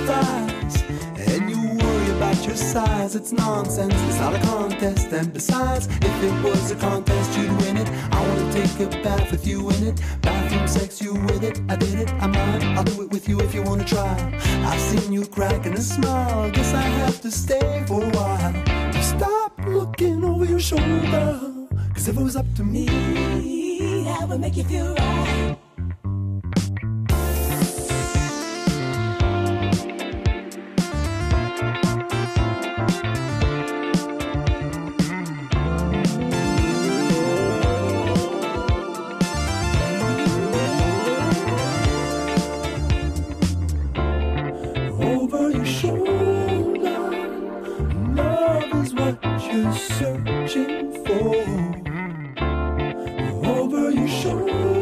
thighs, and you worry about your size. It's nonsense, it's not a contest. And besides, if it was a contest, you'd win it. Take a bath with you in it. Bathroom sex, you with it. I did it, I might. I'll do it with you if you wanna try. I've seen you crack and a smile. Guess I have to stay for a while. Just stop looking over your shoulder, 'cause if it was up to me, I would make you feel right. Searching for over your shoulder.